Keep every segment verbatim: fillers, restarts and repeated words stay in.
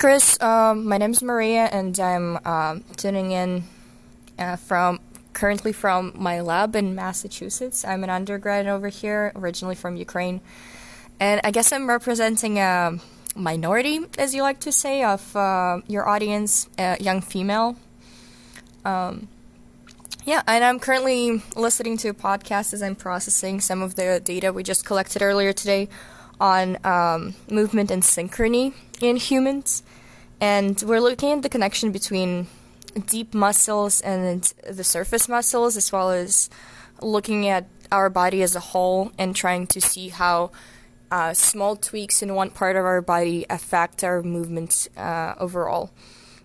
Chris, um, my name is Maria, and I'm um, tuning in uh, from currently from my lab in Massachusetts. I'm an undergrad over here, originally from Ukraine, and I guess I'm representing a minority, as you like to say, of uh, your audience, uh, young female. Um, yeah, and I'm currently listening to podcasts as I'm processing some of the data we just collected earlier today on um, movement and synchrony in humans. And we're looking at the connection between deep muscles and the surface muscles, as well as looking at our body as a whole and trying to see how uh, small tweaks in one part of our body affect our movement uh, overall.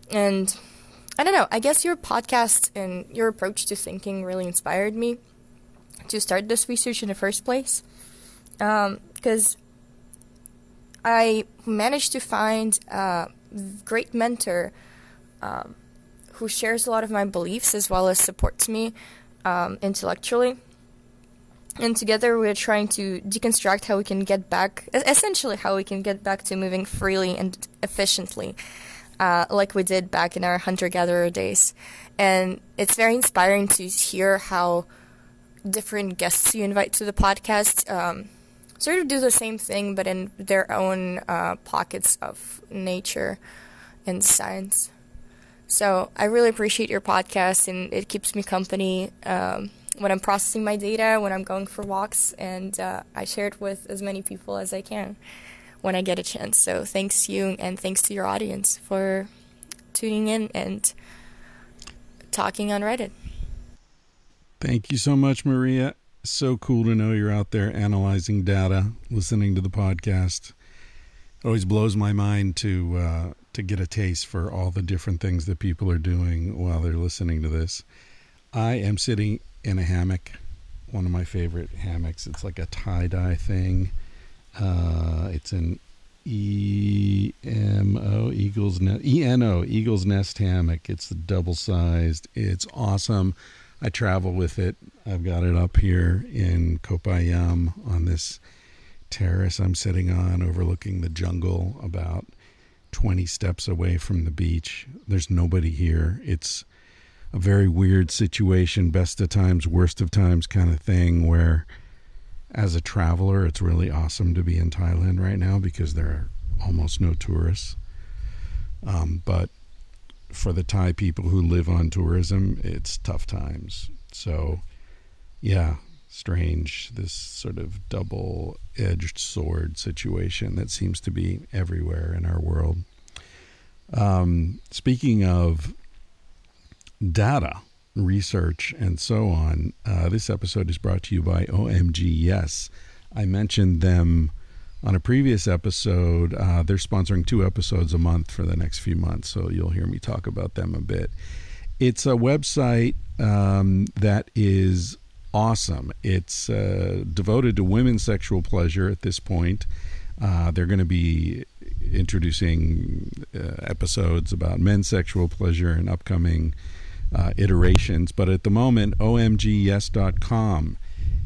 And I don't know, I guess your podcast and your approach to thinking really inspired me to start this research in the first place, because um, I managed to find a great mentor um, who shares a lot of my beliefs as well as supports me um, intellectually. And together we're trying to deconstruct how we can get back, essentially how we can get back to moving freely and efficiently, uh, like we did back in our hunter-gatherer days. And it's very inspiring to hear how different guests you invite to the podcast um sort of do the same thing, but in their own uh, pockets of nature and science. So I really appreciate your podcast, and it keeps me company um, when I'm processing my data, when I'm going for walks, and uh, I share it with as many people as I can when I get a chance. So thanks you, and thanks to your audience for tuning in and talking on Reddit. Thank you so much, Maria. So cool to know you're out there analyzing data, listening to the podcast. It always blows my mind to uh, to get a taste for all the different things that people are doing while they're listening to this. I am sitting in a hammock, one of my favorite hammocks. It's like a tie-dye thing. Uh, it's an E M O, Eagles Nest, E N O, Eagles Nest Hammock. It's double-sized. It's awesome. I travel with it. I've got it up here in Copayam on this terrace I'm sitting on, overlooking the jungle, about twenty steps away from the beach. There's nobody here. It's a very weird situation, best of times, worst of times kind of thing, where as a traveler, it's really awesome to be in Thailand right now because there are almost no tourists. Um, but for the Thai people who live on tourism, it's tough times. So yeah, strange, this sort of double-edged sword situation that seems to be everywhere in our world. Um, speaking of data, research, and so on, uh, this episode is brought to you by O M G Yes. I mentioned them on a previous episode. Uh, they're sponsoring two episodes a month for the next few months, so you'll hear me talk about them a bit. It's a website um, that is awesome. It's uh, devoted to women's sexual pleasure at this point. Uh, they're going to be introducing uh, episodes about men's sexual pleasure in upcoming uh, iterations, but at the moment, O M G yes dot com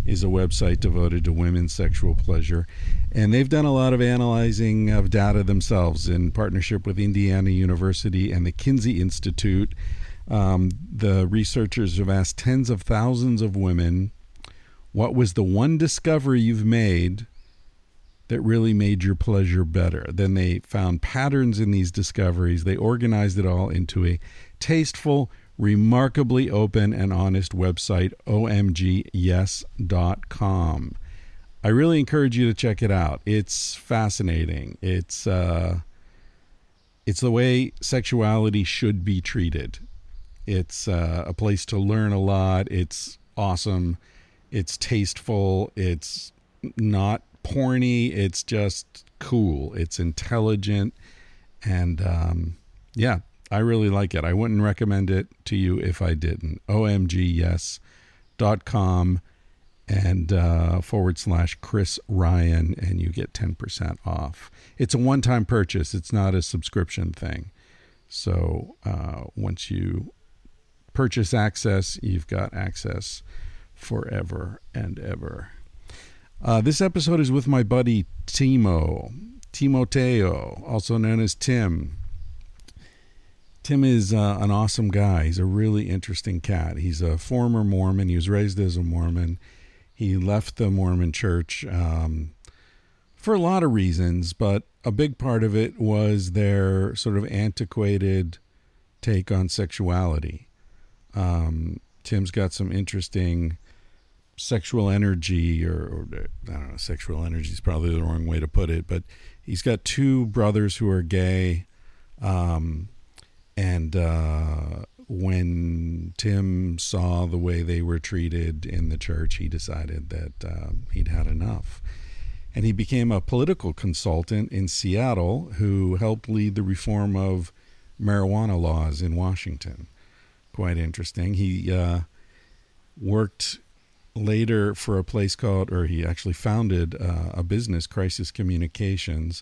is a website devoted to women's sexual pleasure. And they've done a lot of analyzing of data themselves in partnership with Indiana University and the Kinsey Institute. Um, the researchers have asked tens of thousands of women, what was the one discovery you've made that really made your pleasure better? Then they found patterns in these discoveries. They organized it all into a tasteful, remarkably open and honest website, O M G yes dot com. I really encourage you to check it out. It's fascinating. It's uh, it's the way sexuality should be treated. It's uh, a place to learn a lot. It's awesome. It's tasteful. It's not porny. It's just cool. It's intelligent. And um, yeah, I really like it. I wouldn't recommend it to you if I didn't. O M G yes dot com and uh, forward slash Chris Ryan, and you get ten percent off. It's a one-time purchase. It's not a subscription thing. So uh, once you purchase access, you've got access forever and ever. Uh, this episode is with my buddy Timo, Timoteo, also known as Tim. Tim is uh, an awesome guy. He's a really interesting cat. He's a former Mormon. He was raised as a Mormon. He left the Mormon church um, for a lot of reasons, but a big part of it was their sort of antiquated take on sexuality. Um, Tim's got some interesting sexual energy, or, or I don't know, sexual energy is probably the wrong way to put it, but he's got two brothers who are gay. Um, and uh, when Tim saw the way they were treated in the church, he decided that uh, he'd had enough. And he became a political consultant in Seattle who helped lead the reform of marijuana laws in Washington. Quite interesting. He uh, worked later for a place called, or he actually founded uh, a business, Crisis Communications,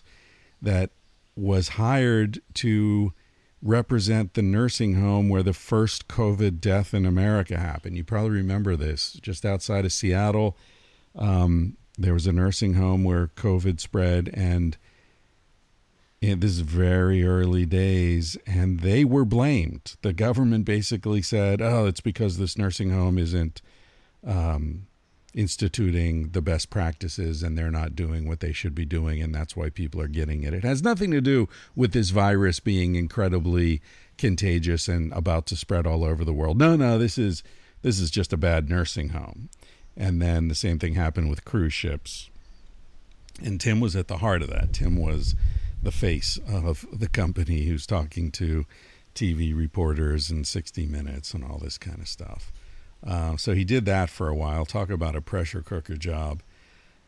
that was hired to represent the nursing home where the first COVID death in America happened. You probably remember this. Just outside of Seattle, um, there was a nursing home where COVID spread, and in this very early days, and they were blamed. The government basically said, oh, it's because this nursing home isn't um, instituting the best practices, and they're not doing what they should be doing, and that's why people are getting it. It has nothing to do with this virus being incredibly contagious and about to spread all over the world. No, no, this is this is just a bad nursing home. And then the same thing happened with cruise ships. And Tim was at the heart of that. Tim was the face of the company who's talking to T V reporters and sixty minutes and all this kind of stuff. Uh, so he did that for a while. Talk about a pressure cooker job.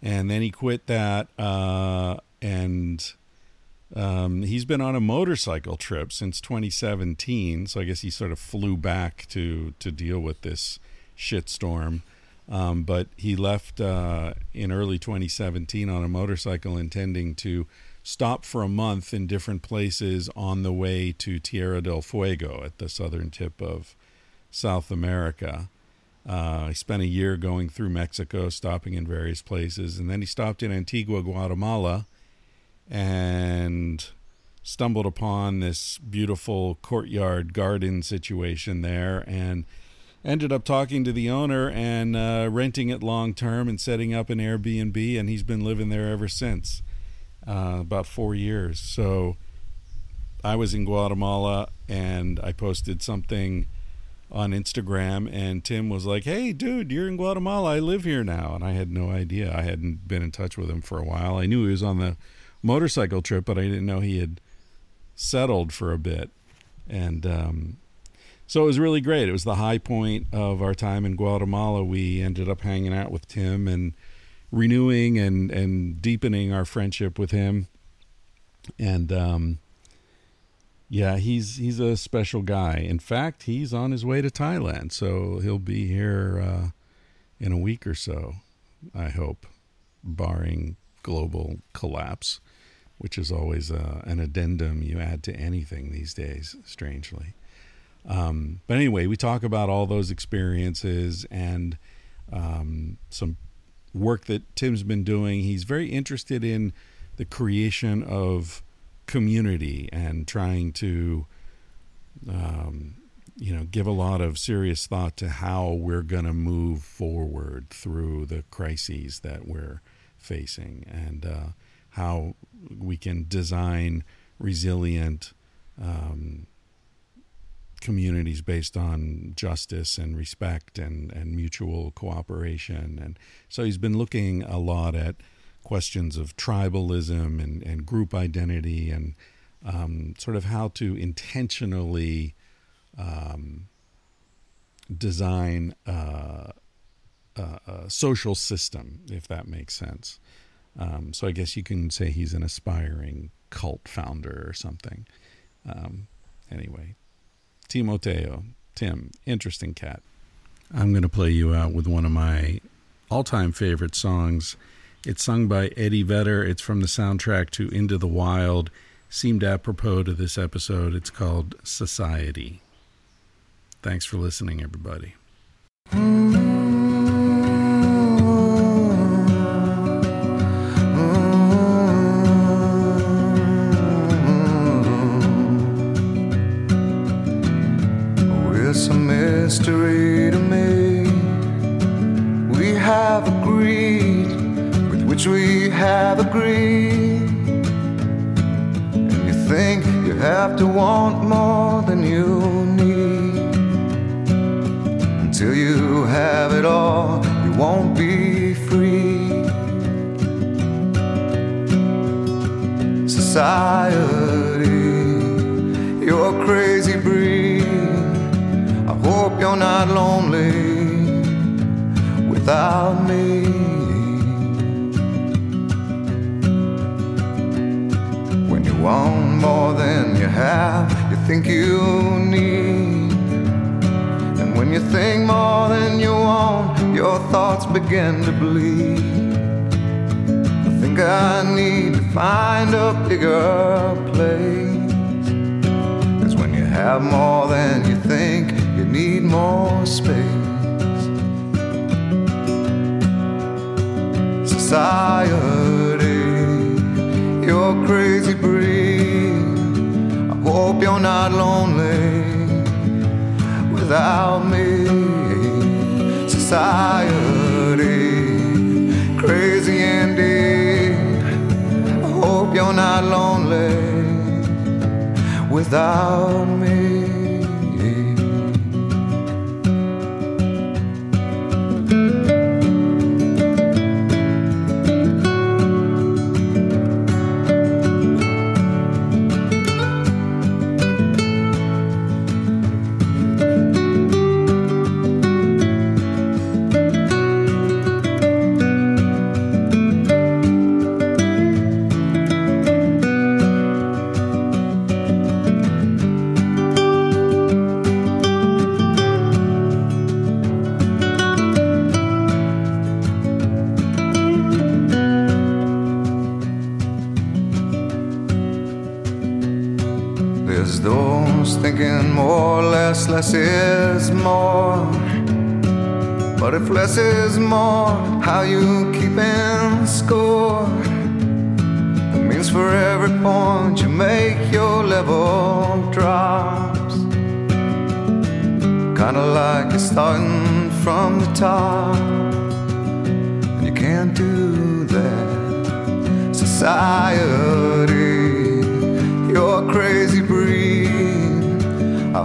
And then he quit that. Uh, and um, he's been on a motorcycle trip since twenty seventeen. So I guess he sort of flew back to, to deal with this shitstorm. Um, but he left uh, in early twenty seventeen on a motorcycle, intending to stop for a month in different places on the way to Tierra del Fuego at the southern tip of South America. Uh, he spent a year going through Mexico, stopping in various places, and then he stopped in Antigua, Guatemala, and stumbled upon this beautiful courtyard garden situation there, and ended up talking to the owner and uh, renting it long term and setting up an Airbnb, and he's been living there ever since, uh, about four years. So I was in Guatemala, and I posted something on Instagram, and Tim was like, hey, dude, you're in Guatemala. I live here now. And I had no idea. I hadn't been in touch with him for a while. I knew he was on the motorcycle trip, but I didn't know he had settled for a bit. And um so it was really great. It was the high point of our time in Guatemala. We ended up hanging out with Tim and renewing and, and deepening our friendship with him. And um, yeah, he's he's a special guy. In fact, he's on his way to Thailand, so he'll be here uh, in a week or so, I hope, barring global collapse, which is always uh, an addendum you add to anything these days, strangely. Um, but anyway, we talk about all those experiences and um, some work that Tim's been doing. He's very interested in the creation of community and trying to, um, you know, give a lot of serious thought to how we're going to move forward through the crises that we're facing, and uh, how we can design resilient um communities based on justice and respect and, and mutual cooperation. And so he's been looking a lot at questions of tribalism and, and group identity, and um, sort of how to intentionally um, design a, a, a social system, if that makes sense. Um, so I guess you can say he's an aspiring cult founder or something. Um, Anyway, Timoteo, Tim, interesting cat. I'm going to play you out with one of my all-time favorite songs. It's sung by Eddie Vedder. It's from the soundtrack to Into the Wild. Seemed apropos to this episode. It's called Society. Thanks for listening, everybody. It's a mystery to me. We have agreed with which we have agreed. And you think you have to want more than you need. Until you have it all, you won't be free. Society, you're a crazy breed. Hope you're not lonely without me. When you want more than you have, you think you need. And when you think more than you want, your thoughts begin to bleed. I think I need to find a bigger place. 'Cause when you have more than you think, you need more space. Society, you're a crazy breed. I hope you're not lonely without me. Society, crazy indeed. I hope you're not lonely without me. Thinking more, less, less is more. But if less is more, how you keeping score? It means for every point you make, your level drops. Kinda like you're starting from the top, and you can't do that. Society, you're a crazy breed. I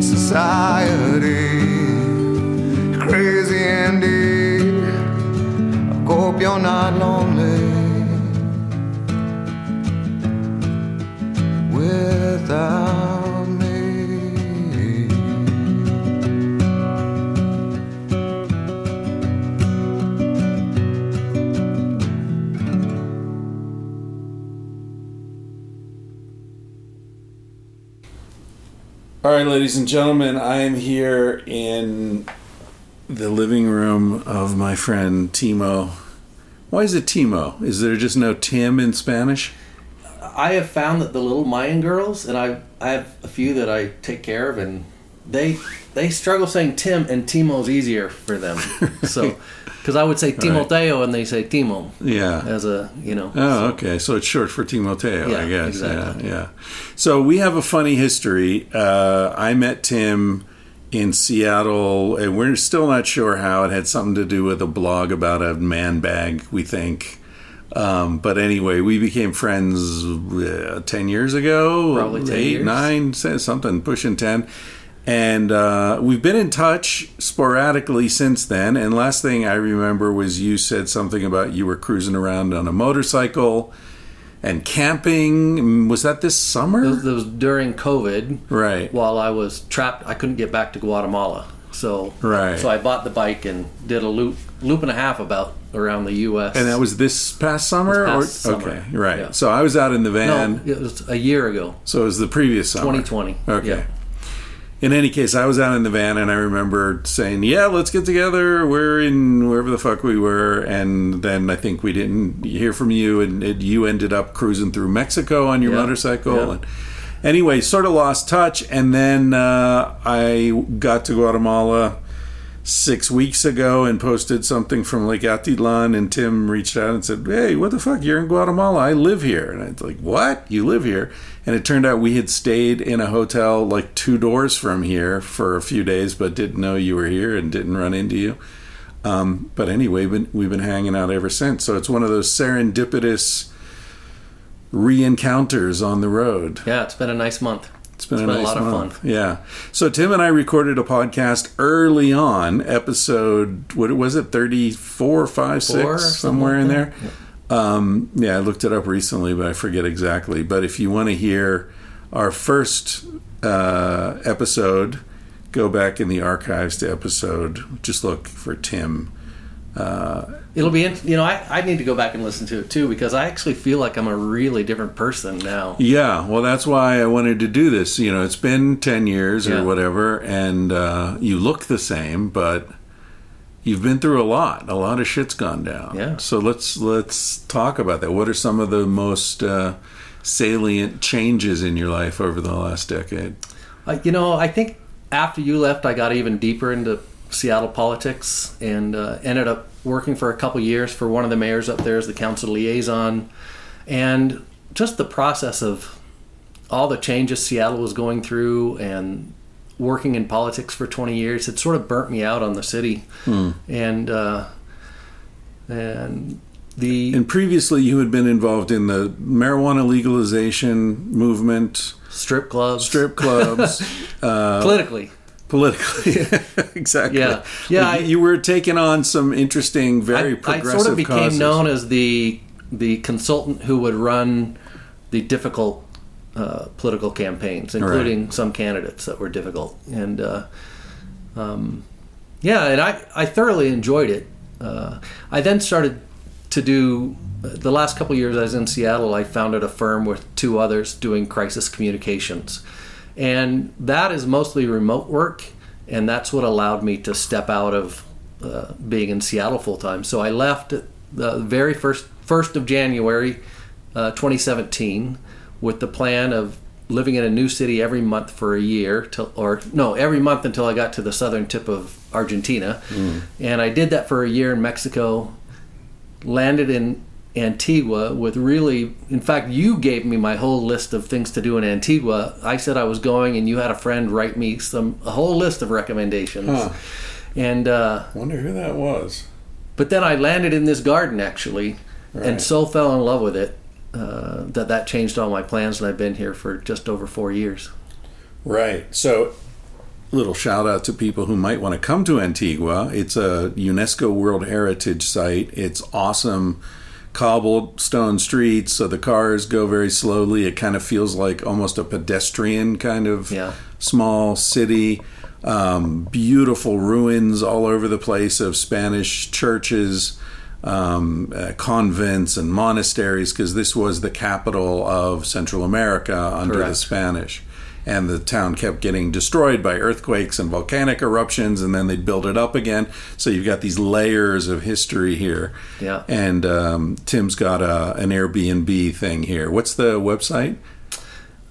Society, crazy indeed. I hope you're not lonely without me. All right, ladies and gentlemen, I am here in the living room of my friend Timo. Why is it Timo? Is there just no Tim in Spanish? I have found that the little Mayan girls, and I I have a few that I take care of, and they they struggle saying Tim, and Timo's easier for them. Right. So, because I would say Timoteo, right, and they say Timo. Yeah. As a, you know. Oh, so. Okay. So it's short for Timoteo, yeah, I guess. Exactly. Yeah, yeah. So we have a funny history. Uh, I met Tim in Seattle, and we're still not sure how. It had something to do with a blog about a man bag, we think. Um, but anyway, we became friends uh, ten years ago, probably eight, nine, something, pushing ten. And uh, we've been in touch sporadically since then. And last thing I remember was you said something about you were cruising around on a motorcycle and camping. Was that this summer? It was during COVID. Right. While I was trapped, I couldn't get back to Guatemala. So, right. So I bought the bike and did a loop, loop and a half about around the U S. And that was this past summer? This past or, summer. Okay, right. Yeah. So I was out in the van. No, it was a year ago. So it was the previous summer. twenty twenty. Okay. Yeah. In any case, I was out in the van, and I remember saying, yeah, let's get together. We're in wherever the fuck we were. And then I think we didn't hear from you, and it, you ended up cruising through Mexico on your yeah. motorcycle. Yeah. And anyway, sort of lost touch. And then uh, I got to Guatemala six weeks ago and posted something from Lake Atitlan, and Tim reached out and said, hey, what the fuck? You're in Guatemala. I live here. And I was like, what? You live here? And it turned out we had stayed in a hotel like two doors from here for a few days, but didn't know you were here and didn't run into you. Um, but anyway, we've been, we've been hanging out ever since. So it's one of those serendipitous re-encounters on the road. Yeah, it's been a nice month. It's been, it's a, been nice a lot month. Of fun. Yeah. So Tim and I recorded a podcast early on, episode, what was it, thirty-four, five, six, somewhere in there. Yeah. Um, yeah, I looked it up recently, but I forget exactly. But if you want to hear our first uh, episode, go back in the archives to episode. Just look for Tim. Uh, It'll be, in, you know, I, I need to go back and listen to it too, because I actually feel like I'm a really different person now. Yeah, well, that's why I wanted to do this. You know, it's been ten years yeah. or whatever, and uh, you look the same, but you've been through a lot. A lot of shit's gone down. Yeah. So let's let's talk about that. What are some of the most uh, salient changes in your life over the last decade? Uh, you know, I think after you left, I got even deeper into Seattle politics, and uh, ended up working for a couple years for one of the mayors up there as the council liaison, and just the process of all the changes Seattle was going through, and working in politics for twenty years had sort of burnt me out on the city. Mm. And uh, and the and previously you had been involved in the marijuana legalization movement, strip clubs, strip clubs, uh, politically. Politically, exactly. Yeah, yeah. Like I, you were taking on some interesting, very I, progressive causes. I sort of became causes. known as the the consultant who would run the difficult uh, political campaigns, including right. some candidates that were difficult. And uh, um, yeah, and I, I thoroughly enjoyed it. Uh, I then started to do the last couple of years I was in Seattle. I founded a firm with two others doing Crisis Communications. And that is mostly remote work, and that's what allowed me to step out of uh, being in Seattle full-time. So I left the very first first of January uh, twenty seventeen with the plan of living in a new city every month for a year, till, or no, every month until I got to the southern tip of Argentina. Mm. And I did that for a year in Mexico, landed in Antigua with really, in fact, you gave me my whole list of things to do in Antigua. I said I was going, and you had a friend write me some a whole list of recommendations. Huh. And uh, wonder who that was. But then I landed in this garden actually, right. and so fell in love with it uh, that that changed all my plans, and I've been here for just over four years. Right. So, little shout out to people who might want to come to Antigua. It's a UNESCO World Heritage Site. It's awesome. Cobblestone streets, so the cars go very slowly. It kind of feels like almost a pedestrian kind of yeah. small city. Um, beautiful ruins all over the place of Spanish churches, um, uh, convents, and monasteries, because this was the capital of Central America under Correct. the Spanish. And the town kept getting destroyed by earthquakes and volcanic eruptions, and then they'd build it up again. So you've got these layers of history here. Yeah. And um, Tim's got a, an Airbnb thing here. What's the website?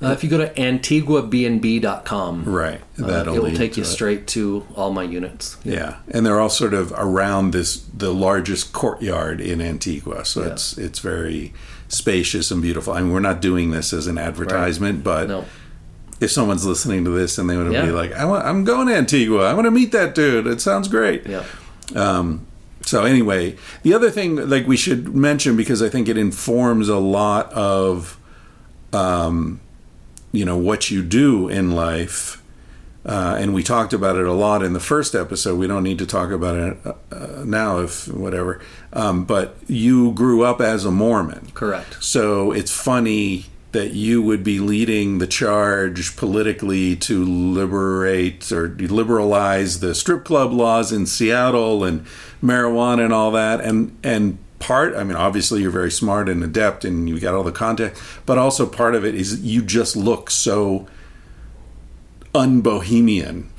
Uh, if you go to Antigua B N B dot com, right, that'll uh, it will take you it. straight to all my units. Yeah. yeah, and they're all sort of around this the largest courtyard in Antigua, so yeah. it's it's very spacious and beautiful. I mean, we're not doing this as an advertisement, right. but. No. If someone's listening to this and they want to yeah. be like, I want, I'm going to Antigua. I want to meet that dude. It sounds great. Yeah. Um, So anyway, the other thing like we should mention, because I think it informs a lot of, um, you know, what you do in life. Uh, and we talked about it a lot in the first episode. We don't need to talk about it uh, now, if whatever. Um, but you grew up as a Mormon. Correct. So it's funny that you would be leading the charge politically to liberate or liberalize the strip club laws in Seattle and marijuana and all that. And and part, I mean, obviously you're very smart and adept and you got all the context, but also part of it is you just look so un-Bohemian,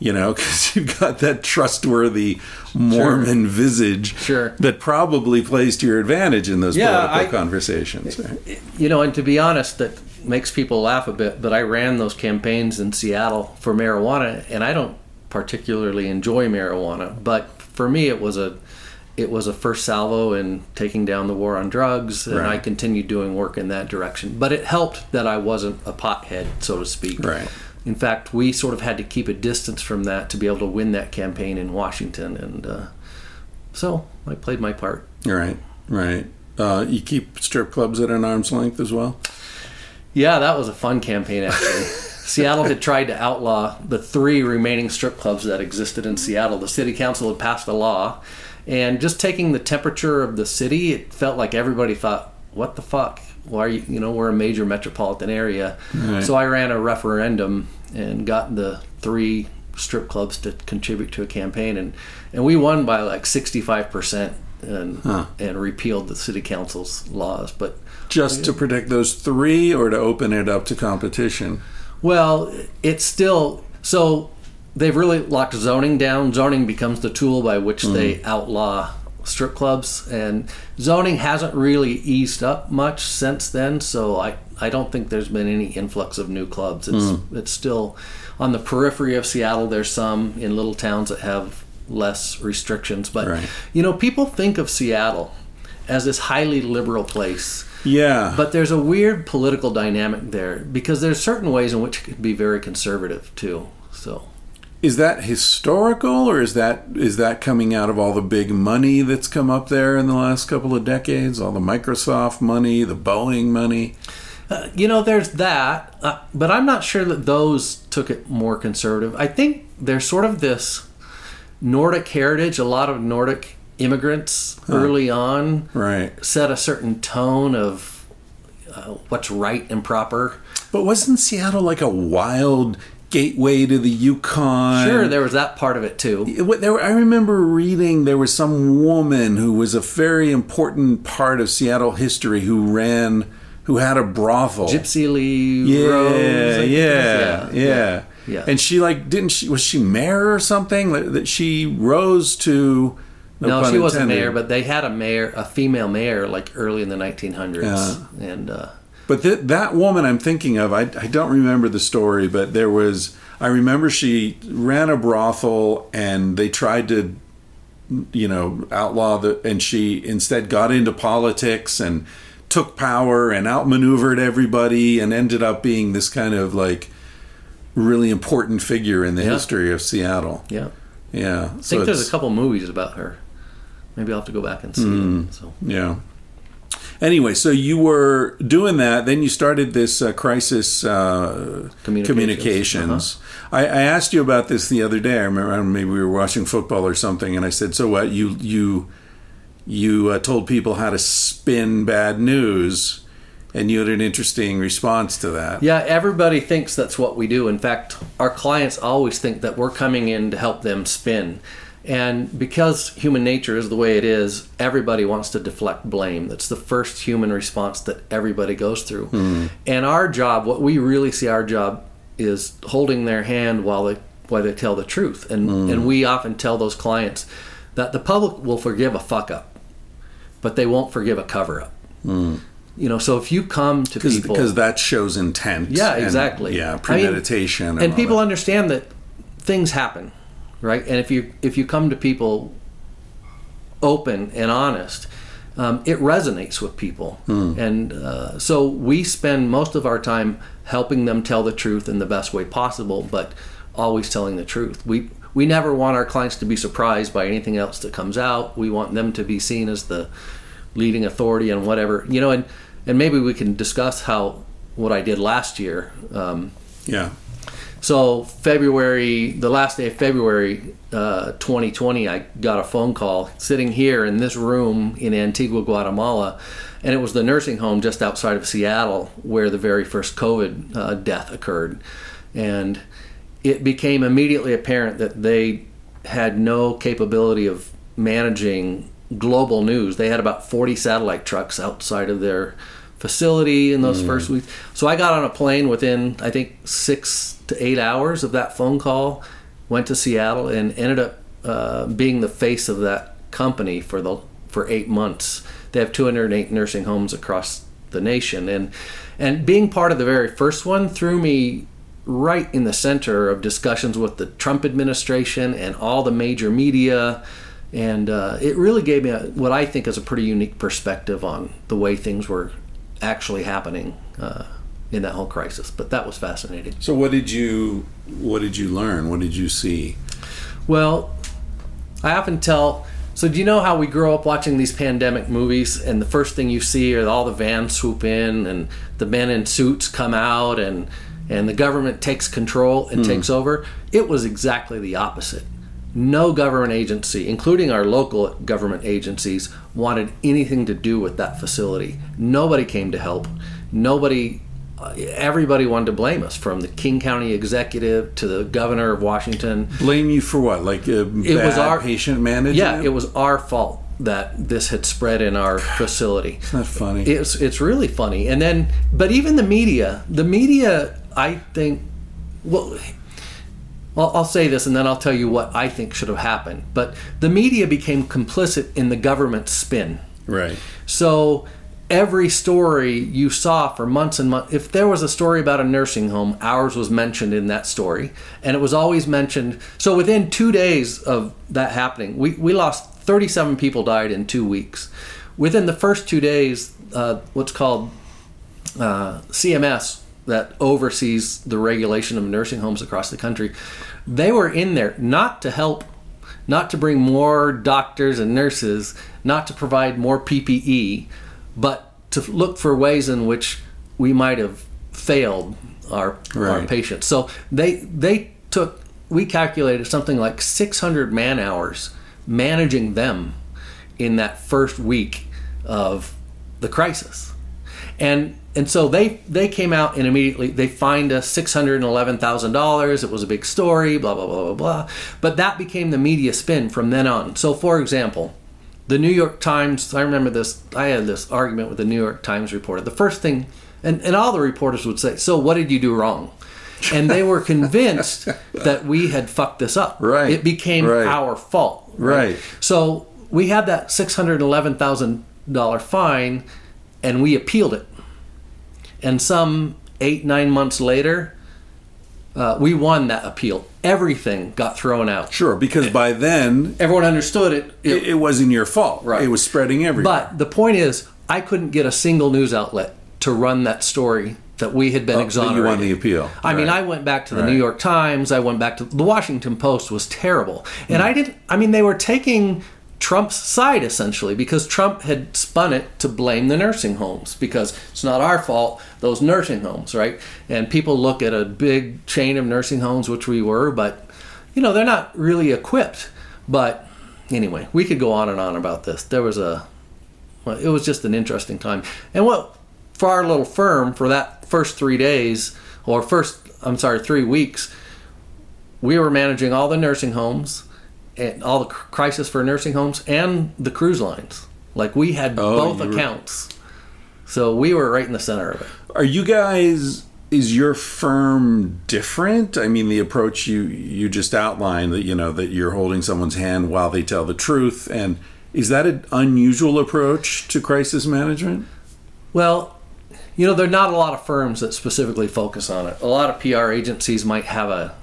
you know, because you've got that trustworthy Mormon sure. visage sure. that probably plays to your advantage in those yeah, political I, conversations. Right? You know, and to be honest, that makes people laugh a bit, but I ran those campaigns in Seattle for marijuana, and I don't particularly enjoy marijuana, but for me it was a it was a first salvo in taking down the war on drugs, and right. I continued doing work in that direction. But it helped that I wasn't a pothead, so to speak. Right. In fact, we sort of had to keep a distance from that to be able to win that campaign in Washington. And uh, so I played my part. Right, right. Uh, you keep strip clubs at an arm's length as well? Yeah, that was a fun campaign, actually. Seattle had tried to outlaw the three remaining strip clubs that existed in Seattle. The city council had passed a law. And just taking the temperature of the city, it felt like everybody thought, what the fuck? Why are you, you know, we're a major metropolitan area. Right. So I ran a referendum and got the three strip clubs to contribute to a campaign, and, and we won by like sixty-five percent and huh. and repealed the city council's laws. But just to protect those three, or to open it up to competition? Well, it's still, so they've really locked zoning down. Zoning becomes the tool by which mm. they outlaw strip clubs, and zoning hasn't really eased up much since then, so I I don't think there's been any influx of new clubs. It's mm. it's still on the periphery of Seattle. There's some in little towns that have less restrictions. But, right. you know, people think of Seattle as this highly liberal place. Yeah. But there's a weird political dynamic there, because there's certain ways in which it could be very conservative, too. So... Is that historical, or is that is that coming out of all the big money that's come up there in the last couple of decades? All the Microsoft money, the Boeing money? Uh, you know, there's that, uh, but I'm not sure that those took it more conservative. I think there's sort of this Nordic heritage. A lot of Nordic immigrants huh. early on right. set a certain tone of uh, what's right and proper. But wasn't Seattle like a wild... gateway to the Yukon? Sure, there was that part of it too. There, I remember reading there was some woman who was a very important part of Seattle history who ran, who had a brothel. Gypsy Lee yeah, Rose. Like yeah, yeah, yeah, yeah. And she like didn't she was she mayor or something that she rose to? No, no she intended. Wasn't mayor, but they had a mayor, a female mayor, like early in the nineteen hundreds, yeah. and. uh But th- that woman I'm thinking of, I, I don't remember the story, but there was, I remember she ran a brothel and they tried to, you know, outlaw the, and she instead got into politics and took power and outmaneuvered everybody and ended up being this kind of like really important figure in the yeah. history of Seattle. Yeah. Yeah. I so think there's a couple movies about her. Maybe I'll have to go back and see mm, them. So. Yeah. Anyway, so you were doing that. Then you started this uh, crisis uh, communications. communications. Uh-huh. I, I asked you about this the other day. I remember I maybe we were watching football or something, and I said, "So what? You you you uh, told people how to spin bad news," and you had an interesting response to that. Yeah, everybody thinks that's what we do. In fact, our clients always think that we're coming in to help them spin. And because human nature is the way it is, everybody wants to deflect blame. That's the first human response that everybody goes through. Mm. And our job, what we really see our job, is holding their hand while they while they tell the truth. And mm. and we often tell those clients that the public will forgive a fuck-up, but they won't forgive a cover-up. Mm. You know, so if you come to people... Because that shows intent. Yeah, exactly. And, yeah, premeditation. I mean, and and people that. Understand that things happen. Right, and if you if you come to people open and honest, um, it resonates with people, mm. and uh, so we spend most of our time helping them tell the truth in the best way possible. But always telling the truth. We we never want our clients to be surprised by anything else that comes out. We want them to be seen as the leading authority on whatever, you know, and, and maybe we can discuss how what I did last year. Um, yeah. So February, the last day of February uh, twenty twenty, I got a phone call sitting here in this room in Antigua, Guatemala, and it was the nursing home just outside of Seattle where the very first COVID uh, death occurred. And it became immediately apparent that they had no capability of managing global news. They had about forty satellite trucks outside of their facility in those mm. first weeks. So I got on a plane within, I think, six to eight hours of that phone call, went to Seattle, and ended up uh, being the face of that company for the for eight months. They have two hundred eight nursing homes across the nation, and and being part of the very first one threw me right in the center of discussions with the Trump administration and all the major media. And uh, it really gave me a, what I think is a pretty unique perspective on the way things were actually happening uh, in that whole crisis. But that was fascinating. So what did you what did you learn? What did you see? Well, I often tell, so do you know how we grow up watching these pandemic movies, and the first thing you see are all the vans swoop in and the men in suits come out and, and the government takes control and mm. takes over? It was exactly the opposite. No government agency, including our local government agencies, wanted anything to do with that facility. Nobody came to help. Nobody, everybody wanted to blame us, from the King County executive to the governor of Washington. Blame you for what? Like uh, it bad was our, patient management? Yeah, it was our fault that this had spread in our facility. It's not funny. It's, it's really funny. And then, but even the media, the media, I think, well... Well, I'll say this, and then I'll tell you what I think should have happened. But the media became complicit in the government's spin. Right. So every story you saw for months and months, if there was a story about a nursing home, ours was mentioned in that story. And it was always mentioned. So within two days of that happening, we, we lost thirty-seven people died in two weeks. Within the first two days, uh, what's called uh, C M S, that oversees the regulation of nursing homes across the country, they were in there not to help, not to bring more doctors and nurses, not to provide more P P E, but to look for ways in which we might have failed our, right. our patients. So they they took, we calculated something like six hundred man hours managing them in that first week of the crisis. And And so they, they came out and immediately they fined us six hundred eleven thousand dollars. It was a big story, blah, blah, blah, blah, blah. But that became the media spin from then on. So, for example, the New York Times, I remember this, I had this argument with the New York Times reporter. The first thing, and, and all the reporters would say, so what did you do wrong? And they were convinced that we had fucked this up. Right. It became right. our fault. Right. right. So we had that six hundred eleven thousand dollars fine and we appealed it. And some eight, nine months later, uh, we won that appeal. Everything got thrown out. Sure, because by then... Everyone understood it. It, it wasn't your fault. Right. It was spreading everywhere. But the point is, I couldn't get a single news outlet to run that story that we had been oh, exonerated. You won the appeal. I right. mean, I went back to the right. New York Times. I went back to... The Washington Post was terrible. And mm. I didn't... I mean, they were taking... Trump's side, essentially, because Trump had spun it to blame the nursing homes, because it's not our fault, those nursing homes, right? And people look at a big chain of nursing homes, which we were, but, you know, they're not really equipped. But anyway, we could go on and on about this. There was a, well, it was just an interesting time. And what, for our little firm, for that first three days, or first, I'm sorry, three weeks, we were managing all the nursing homes, and all the crisis for nursing homes and the cruise lines. Like, we had oh, both accounts. Were... So we were right in the center of it. Are you guys, is your firm different? I mean, the approach you, you just outlined, that, you know, that you're holding someone's hand while they tell the truth. And is that an unusual approach to crisis management? Well, you know, there are not a lot of firms that specifically focus on it. A lot of P R agencies might have a...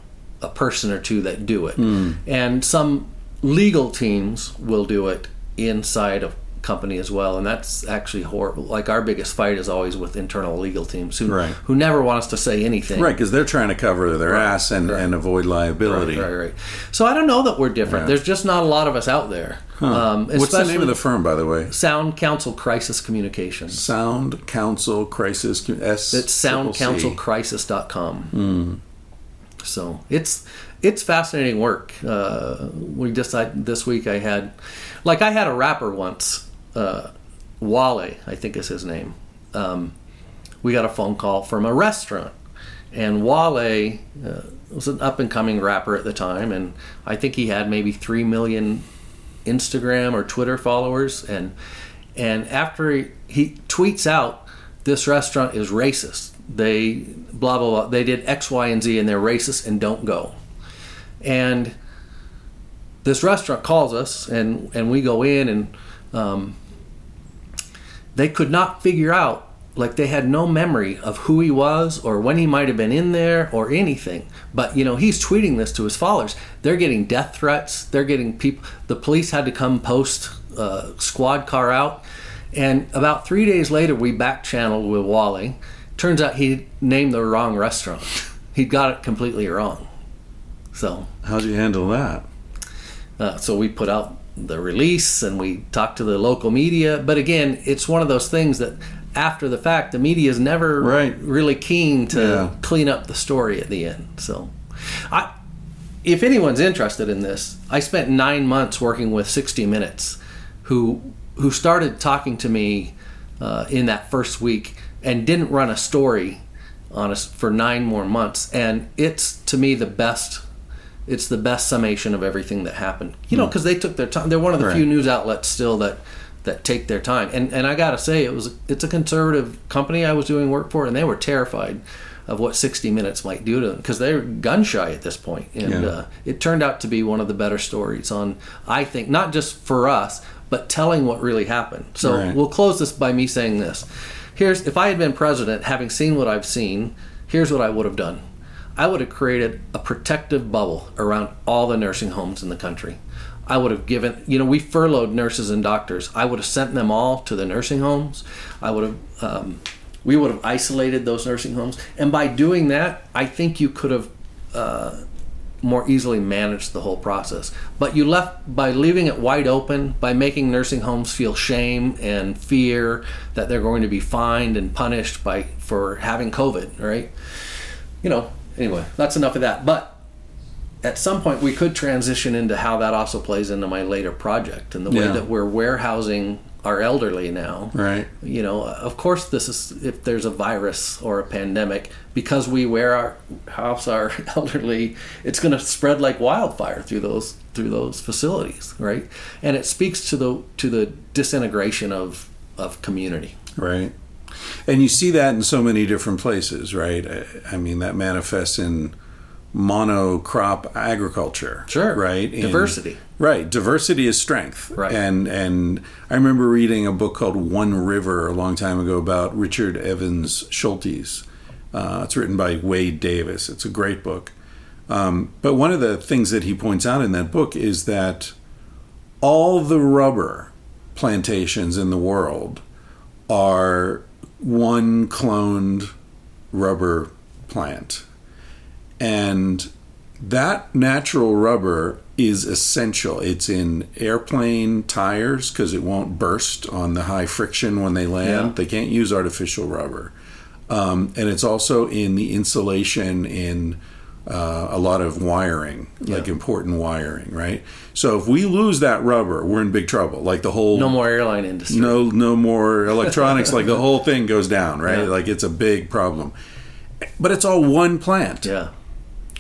a person or two that do it. Mm. And some legal teams will do it inside of company as well, and that's actually horrible. Like, our biggest fight is always with internal legal teams who right. who never want us to say anything, right? Because they're trying to cover their right. ass and, right. and avoid liability. Right, right, right. So I don't know that we're different. Yeah. There's just not a lot of us out there. Huh. Um, What's the name of the firm, by the way? Sound Counsel Crisis Communications. Sound Counsel Crisis. S. It's sound counsel crisis dot com. Mm. So it's it's fascinating work. Uh, we just I, this week I had. Like, I had a rapper once, uh, Wale, I think is his name. Um, we got a phone call from a restaurant. And Wale uh, was an up-and-coming rapper at the time. And I think he had maybe three million Instagram or Twitter followers. And and after he, he tweets out, this restaurant is racist. They blah, blah, blah. They did X, Y, and Z, and they're racist and don't go. And this restaurant calls us, and, and we go in, and um, they could not figure out, like, they had no memory of who he was or when he might have been in there or anything. But, you know, he's tweeting this to his followers. They're getting death threats. They're getting people. The police had to come post a squad car out. And about three days later, we back-channeled with Wally. Turns out he named the wrong restaurant. He got it completely wrong. So how'd you handle that? Uh, so we put out the release and we talked to the local media. But again, it's one of those things that after the fact, the media is never right. really keen to yeah. clean up the story at the end. So I, if anyone's interested in this, I spent nine months working with sixty minutes who who started talking to me uh, in that first week and didn't run a story on us for nine more months. And it's, to me, the best It's the best summation of everything that happened. You know, because they took their time. They're one of the right. few news outlets still that, that take their time. And and I got to say, it was it's a conservative company I was doing work for, and they were terrified of what sixty minutes might do to them because they're gun shy at this point. And yeah. uh, it turned out to be one of the better stories on, I think, not just for us, but telling what really happened. So right. we'll close this by me saying this. Here's, if I had been president, having seen what I've seen, here's what I would have done. I would have created a protective bubble around all the nursing homes in the country. I would have given, you know, we furloughed nurses and doctors. I would have sent them all to the nursing homes. I would have, um, we would have isolated those nursing homes. And by doing that, I think you could have uh, more easily managed the whole process. But you left, by leaving it wide open, by making nursing homes feel shame and fear that they're going to be fined and punished by for having COVID, right? You know, anyway, that's enough of that. But at some point, we could transition into how that also plays into my later project and the way yeah. that we're warehousing our elderly now. Right. You know, of course, this is if there's a virus or a pandemic, because we warehouse our elderly, it's going to spread like wildfire through those through those facilities, right? And it speaks to the to the disintegration of of community. Right. And you see that in so many different places, right? I mean, that manifests in monocrop agriculture. Sure. Right? Diversity. In, right. Diversity is strength. Right. And, and I remember reading a book called One River a long time ago about Richard Evans Schultes. Uh, it's written by Wade Davis. It's a great book. Um, but one of the things that he points out in that book is that all the rubber plantations in the world are one cloned rubber plant. And that natural rubber is essential. It's in airplane tires because it won't burst on the high friction when they land. Yeah. They can't use artificial rubber. Um, and it's also in the insulation in uh, a lot of wiring, yeah. like important wiring, right? So if we lose that rubber, we're in big trouble. Like the whole... No more airline industry. No no more electronics. Like the whole thing goes down, right? Yeah. Like it's a big problem. But it's all one plant. Yeah.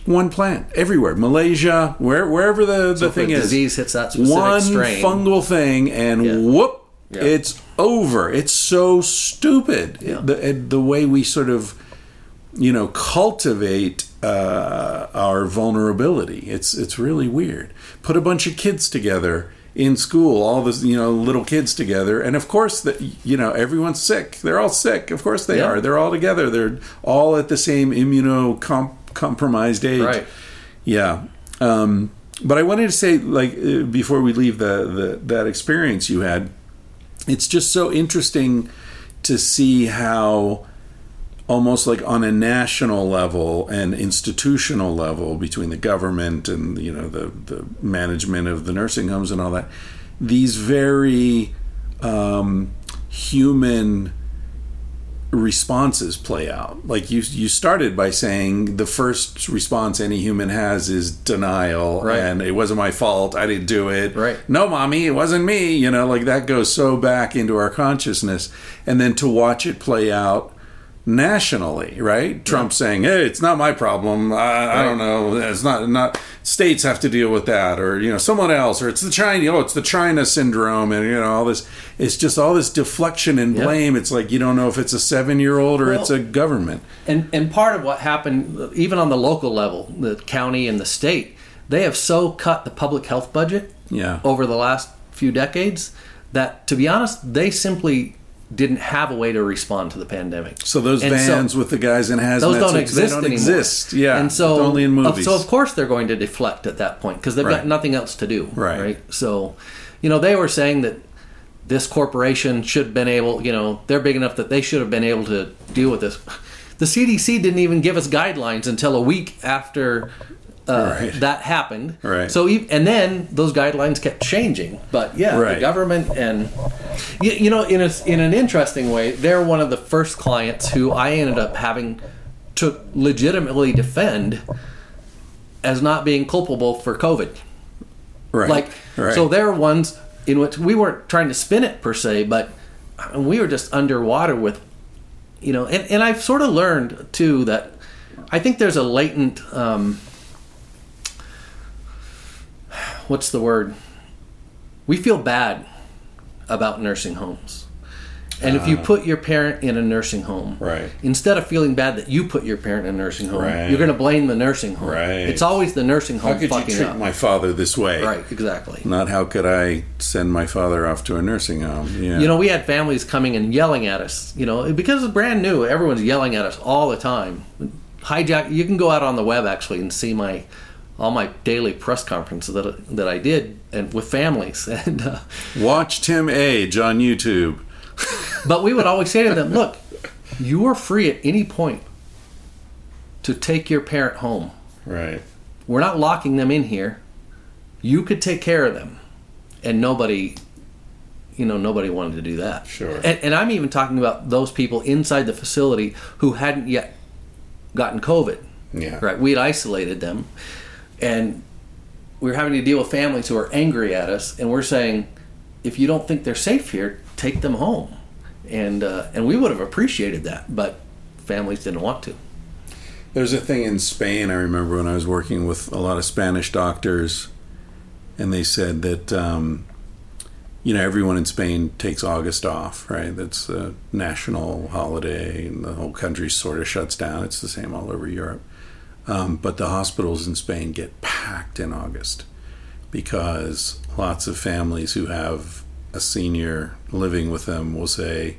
One plant. Everywhere. Malaysia, where, wherever the, so the thing is. Disease hits that specific one strain. Fungal thing and yeah. whoop, yeah. it's over. It's so stupid. Yeah. The, the way we sort of, you know, cultivate uh, our vulnerability. It's it's really weird. Put a bunch of kids together in school, all this, you know, little kids together. And of course, the, you know, everyone's sick. They're all sick. Of course they yeah. are. They're all together. They're all at the same immunocompromised age. Right. Yeah. Um, but I wanted to say, like, before we leave the, the that experience you had, it's just so interesting to see how almost like on a national level and institutional level between the government and, you know, the, the management of the nursing homes and all that, these very um, human responses play out. Like you you started by saying the first response any human has is denial. Right. And it wasn't my fault. I didn't do it. Right. No, mommy, it wasn't me. You know, like that goes so back into our consciousness. And then to watch it play out nationally, right? Trump yeah. saying, hey, it's not my problem. I, right. I don't know. It's not, not states have to deal with that, or, you know, someone else, or it's the China, oh, it's the China syndrome. And, you know, all this, it's just all this deflection and blame. Yeah. It's like, you don't know if it's a seven-year-old or well, it's a government. And, and part of what happened, even on the local level, the county and the state, they have so cut the public health budget yeah. over the last few decades that, to be honest, they simply didn't have a way to respond to the pandemic. So those and vans so, with the guys in hazmat, those don't exist they don't anymore. exist. Yeah, and so it's only in movies. So of course they're going to deflect at that point because they've right. got nothing else to do. Right. right. So, you know, they were saying that this corporation should have been able, you know, they're big enough that they should have been able to deal with this. The C D C didn't even give us guidelines until a week after uh, right. that happened. Right. So, and then those guidelines kept changing. But yeah, right. the government and. You, you know, in a, in an interesting way, they're one of the first clients who I ended up having to legitimately defend as not being culpable for COVID. Right. Like, right. So they're ones in which we weren't trying to spin it per se, but we were just underwater with, you know, and, and I've sort of learned too that I think there's a latent, um, what's the word? We feel bad about nursing homes. And uh, if you put your parent in a nursing home, right. instead of feeling bad that you put your parent in a nursing home, right. you're going to blame the nursing home. Right. It's always the nursing home fucking up. How could you treat up. my father this way? Right, exactly. Not how could I send my father off to a nursing home. Yeah. You know, we had families coming and yelling at us, you know, because it's brand new. Everyone's yelling at us all the time. Hijack. You can go out on the web, actually, and see my all my daily press conferences that that I did and with families. and uh, Watch Tim Age on YouTube. But we would always say to them, look, you are free at any point to take your parent home. Right. We're not locking them in here. You could take care of them. And nobody, you know, nobody wanted to do that. Sure. And, and I'm even talking about those people inside the facility who hadn't yet gotten COVID. Yeah. Right. We had isolated them. And we're having to deal with families who are angry at us, and we're saying, if you don't think they're safe here, take them home. And uh, and we would have appreciated that, but families didn't want to. There's a thing in Spain, I remember when I was working with a lot of Spanish doctors, and they said that, um, you know, everyone in Spain takes August off, right? That's a national holiday, and the whole country sort of shuts down. It's the same all over Europe. Um, but the hospitals in Spain get packed in August because lots of families who have a senior living with them will say,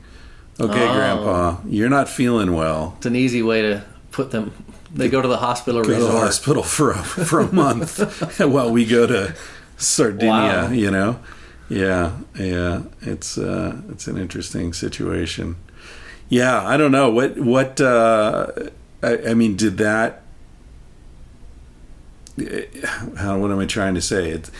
okay, oh, Grandpa, you're not feeling well. It's an easy way to put them. They go to the hospital. Go to the hospital for a, for a month while we go to Sardinia, wow. you know? Yeah, yeah. It's uh, it's an interesting situation. Yeah, I don't know. What, what uh, I, I mean, did that... How, what am I trying to say? It's,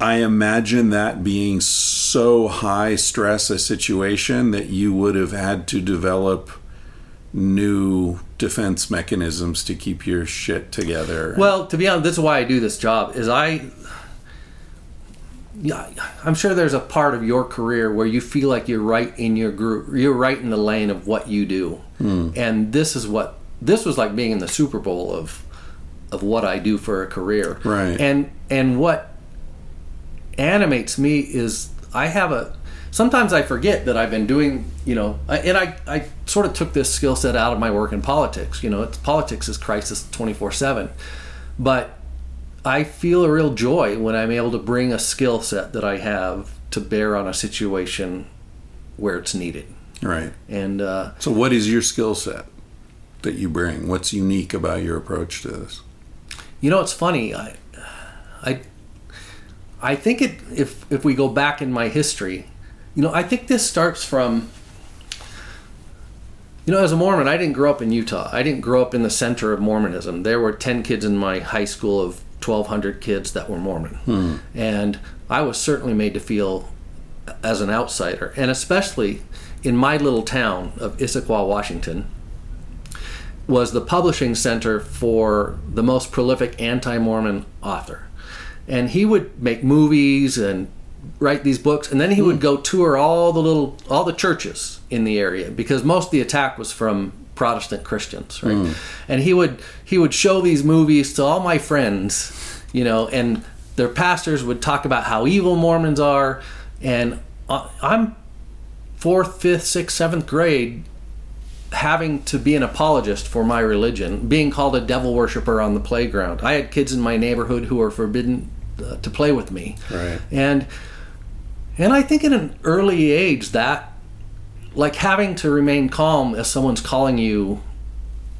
I imagine that being so high stress a situation that you would have had to develop new defense mechanisms to keep your shit together. Well, to be honest, this is why I do this job. Is I, yeah, I'm sure there's a part of your career where you feel like you're right in your group, you're right in the lane of what you do, mm. and this is what this was like being in the Super Bowl of. of what I do for a career. Right. And and what animates me is I have a... Sometimes I forget that I've been doing, you know... I, and I, I sort of took this skill set out of my work in politics. You know, it's, politics is crisis twenty-four seven. But I feel a real joy when I'm able to bring a skill set that I have to bear on a situation where it's needed. Right. And uh, so what is your skill set that you bring? What's unique about your approach to this? You know, it's funny. I, I, I think it. If if we go back in my history, You know, I think this starts from, you know, as a Mormon, I didn't grow up in Utah. I didn't grow up in the center of Mormonism. There were ten kids in my high school of twelve hundred kids that were Mormon. Hmm. And I was certainly made to feel as an outsider, and especially in my little town of Issaquah, Washington, was the publishing center for the most prolific anti-Mormon author. And he would make movies and write these books, and then he would go tour all the little all the churches in the area, because most of the attack was from Protestant Christians, right? Mm. And he would he would show these movies to all my friends, you know, and their pastors would talk about how evil Mormons are. And I'm fourth, fifth, sixth, seventh grade, having to be an apologist for my religion, being called a devil worshiper on the playground. I had kids in my neighborhood who were forbidden uh, to play with me, right? And and I think at an early age that, like, having to remain calm as someone's calling you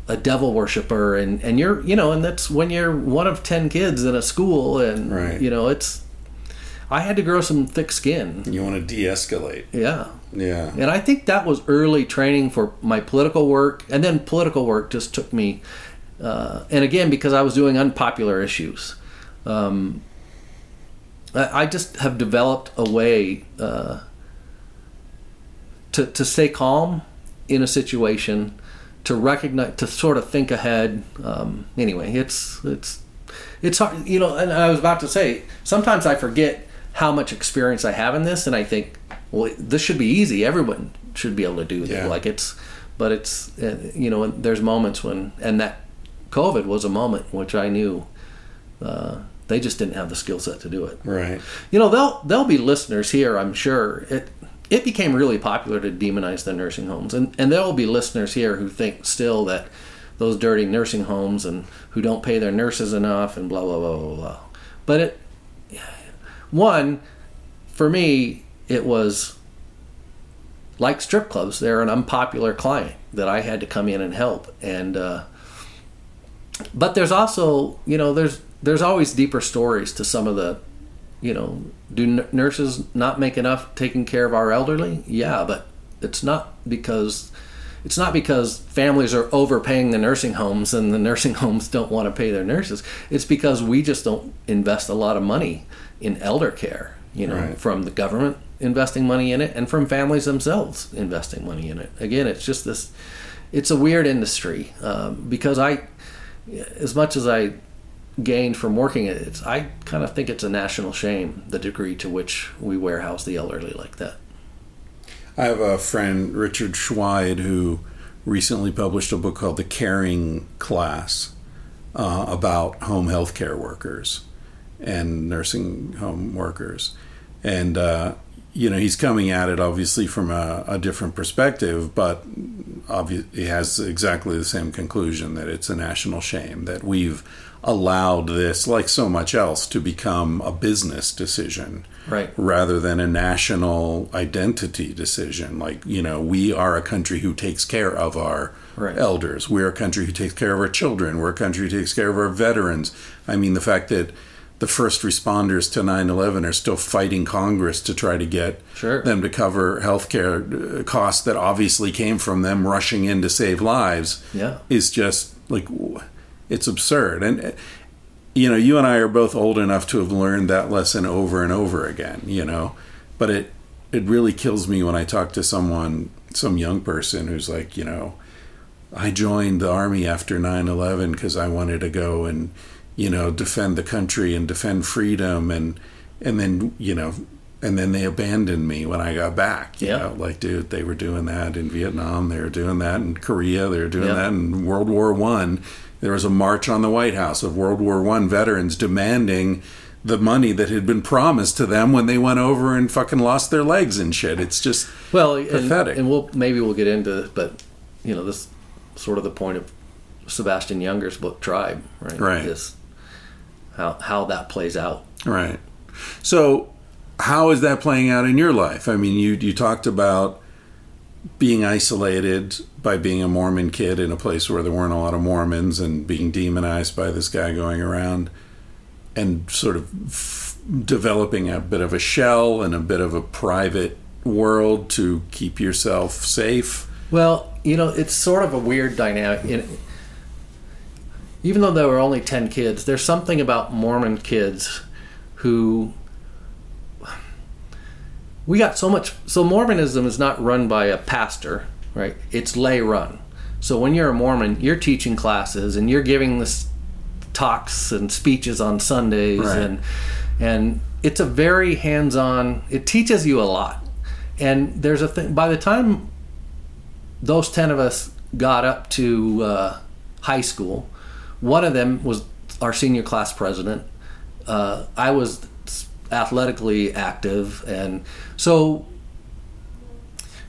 a devil worshiper, and and you're you know, and that's when you're one of ten kids in a school, and right. you know, it's. I had to grow some thick skin. You want to de-escalate. Yeah. Yeah. And I think that was early training for my political work. And then political work just took me. Uh, and again, because I was doing unpopular issues. Um, I, I just have developed a way uh, to, to stay calm in a situation, to recognize, to sort of think ahead. Um, anyway, it's, it's, it's hard, you know, and I was about to say, sometimes I forget how much experience I have in this, and I think, well, this should be easy. Everyone should be able to do this. Yeah. Like it's, but it's, you know, there's moments when, and that COVID was a moment in which I knew uh, they just didn't have the skill set to do it. Right. You know, they'll they'll be listeners here, I'm sure. It it became really popular to demonize the nursing homes, and and there'll be listeners here who think still that those dirty nursing homes and who don't pay their nurses enough and blah blah blah blah blah. But it. One, for me, it was like strip clubs. They're an unpopular client that I had to come in and help. And uh, but there's also, you know, there's there's always deeper stories to some of the, you know, do n- nurses not make enough taking care of our elderly? Yeah, but it's not because it's not because families are overpaying the nursing homes and the nursing homes don't want to pay their nurses. It's because we just don't invest a lot of money in elder care, you know, right. from the government investing money in it and from families themselves investing money in it. Again, it's just this, it's a weird industry um, because I, as much as I gained from working it, it's, I kind of think it's a national shame, the degree to which we warehouse the elderly like that. I have a friend, Richard Schweid, who recently published a book called The Caring Class uh, about home health care workers and nursing home workers. And, uh, you know, he's coming at it obviously from a, a different perspective, but obviously he has exactly the same conclusion, that it's a national shame that we've allowed this, like so much else, to become a business decision, right, rather than a national identity decision. Like, you know, we are a country who takes care of our right. elders. We're a country who takes care of our children. We're a country who takes care of our veterans. I mean, the fact that the first responders to nine eleven are still fighting Congress to try to get sure. them to cover healthcare costs that obviously came from them rushing in to save lives yeah. is just like, it's absurd. And, you know, you and I are both old enough to have learned that lesson over and over again, you know, but it, it really kills me when I talk to someone, some young person who's like, you know, I joined the Army after nine eleven because I wanted to go and, you know, defend the country and defend freedom, and and then, you know, and then they abandoned me when I got back. You yeah. know, like, dude, they were doing that in Vietnam, they were doing that in Korea, they were doing yeah. that in World War One. There was a march on the White House of World War One veterans demanding the money that had been promised to them when they went over and fucking lost their legs and shit. It's just well pathetic. And, and we'll maybe we'll get into it, but you know, this sort of the point of Sebastian Junger's book Tribe, right? Right. This, How, how that plays out. Right. So how is that playing out in your life? I mean, you, you talked about being isolated by being a Mormon kid in a place where there weren't a lot of Mormons and being demonized by this guy going around and sort of f- developing a bit of a shell and a bit of a private world to keep yourself safe? Well, you know, it's sort of a weird dynamic. You know, even though there were only ten kids, there's something about Mormon kids who... We got so much... So Mormonism is not run by a pastor, right? It's lay run. So when you're a Mormon, you're teaching classes and you're giving this talks and speeches on Sundays. Right. And and it's a very hands-on... It teaches you a lot. And there's a thing... By the time those ten of us got up to uh, high school, one of them was our senior class president. Uh, I was... athletically active, and so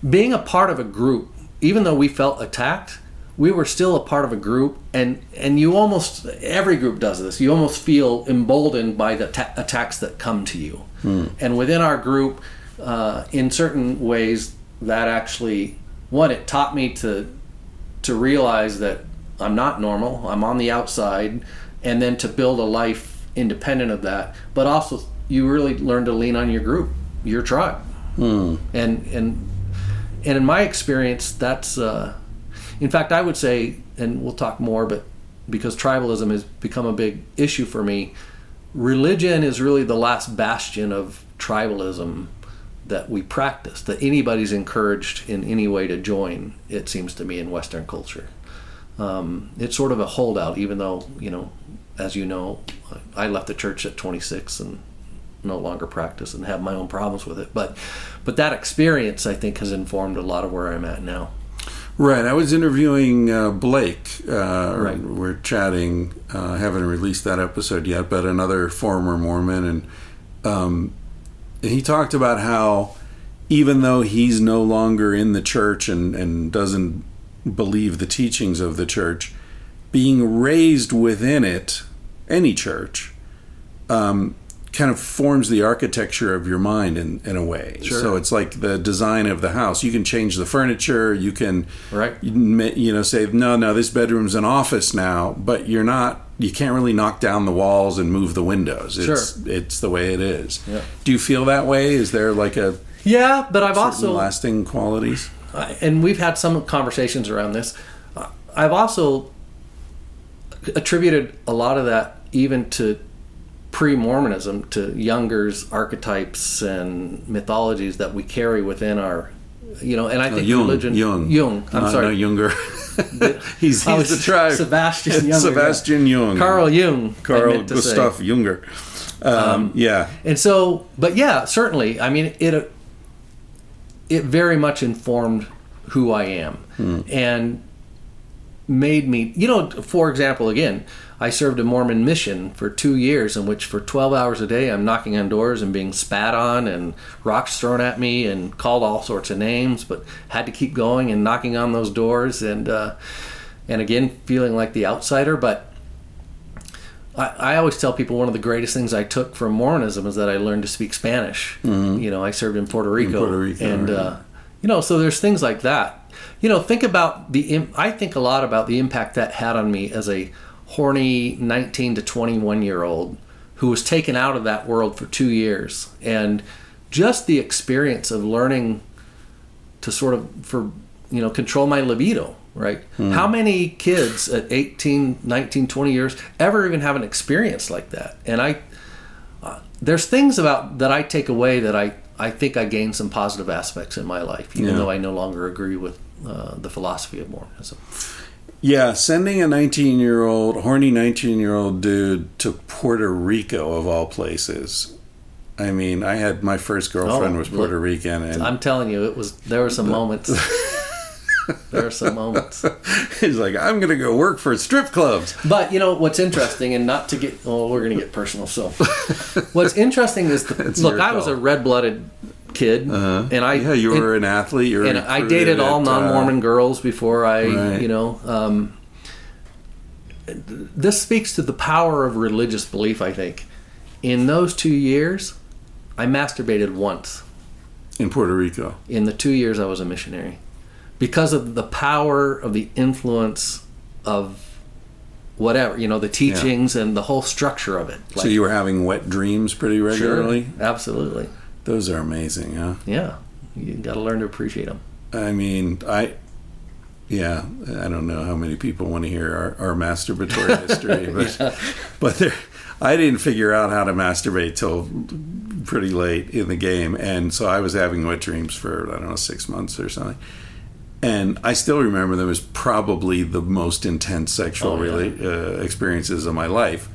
being a part of a group, even though we felt attacked, we were still a part of a group, and and you almost, every group does this, you almost feel emboldened by the ta- attacks that come to you. Mm. And within our group, uh, in certain ways, that actually, one, it taught me to to realize that I'm not normal, I'm on the outside, and then to build a life independent of that, but also you really learn to lean on your group, your tribe. Mm. And and and in my experience, that's... Uh, in fact, I would say, and we'll talk more, but because tribalism has become a big issue for me, religion is really the last bastion of tribalism that we practice, that anybody's encouraged in any way to join, it seems to me, in Western culture. Um, it's sort of a holdout, even though, you know, as you know, I left the church at twenty-six and... no longer practice and have my own problems with it, but but that experience, I think, has informed a lot of where I'm at now. Right. I was interviewing uh, Blake. Uh, right. We're chatting. Uh, haven't released that episode yet, but another former Mormon, and um, he talked about how even though he's no longer in the church and and doesn't believe the teachings of the church, being raised within it, any church, Um, kind of forms the architecture of your mind in, in a way. Sure. So it's like the design of the house. You can change the furniture. You can, right. you know, say, no, no, this bedroom's an office now, but you're not, you can't really knock down the walls and move the windows. It's, sure. it's the way it is. Yeah. Do you feel that way? Is there like a, yeah, but I've also lasting qualities? And we've had some conversations around this. I've also attributed a lot of that even to pre-Mormonism, to Junger's archetypes and mythologies that we carry within our, you know, and I think oh, Jung, religion... Jung. Jung, I'm no, sorry. No, Junger. he's he's oh, the tribe. Sebastian Junger. Sebastian yeah. Jung. Carl Jung. Carl Gustav Junger. Um, um, yeah. And so, but yeah, certainly, I mean, it it very much informed who I am hmm. and made me, you know, for example, again, I served a Mormon mission for two years in which for twelve hours a day I'm knocking on doors and being spat on and rocks thrown at me and called all sorts of names, but had to keep going and knocking on those doors and uh, and again feeling like the outsider. But I, I always tell people one of the greatest things I took from Mormonism is that I learned to speak Spanish. Mm-hmm. You know, I served in Puerto Rico. In Puerto Rico and, right. uh, you know, so there's things like that. You know, think about the... I think a lot about the impact that had on me as a horny nineteen to twenty-one year old who was taken out of that world for two years. And just the experience of learning to sort of, for, you know, control my libido, right? Mm. How many kids at eighteen, nineteen, twenty years ever even have an experience like that? And I, uh, there's things about that I take away that I, I think I gained some positive aspects in my life, even yeah. though I no longer agree with uh, the philosophy of Mormonism. Yeah, sending a nineteen-year-old, horny nineteen-year-old dude to Puerto Rico, of all places. I mean, I had my first girlfriend oh, was Puerto look, Rican. And I'm telling you, it was there were some moments. there were some moments. He's like, I'm going to go work for strip clubs. But, you know, what's interesting, and not to get... Well, we're going to get personal, so... What's interesting is... The, look, I was a red-blooded... kid uh-huh. and I yeah you were and, an athlete you're and I dated at, all non-Mormon uh, girls before I right. you know um, this speaks to the power of religious belief. I think in those two years I masturbated once in Puerto Rico in the two years I was a missionary because of the power of the influence of whatever, you know, the teachings yeah. and the whole structure of it. Like, so you were having wet dreams pretty regularly? Sure, absolutely. Those are amazing, huh? Yeah. You got to learn to appreciate them. I mean, I, yeah, I don't know how many people want to hear our, our masturbatory history, but yeah. but there, I didn't figure out how to masturbate till pretty late in the game, and so I was having wet dreams for I don't know six months or something. And I still remember that was probably the most intense sexual oh, yeah. rela- uh, experiences of my life.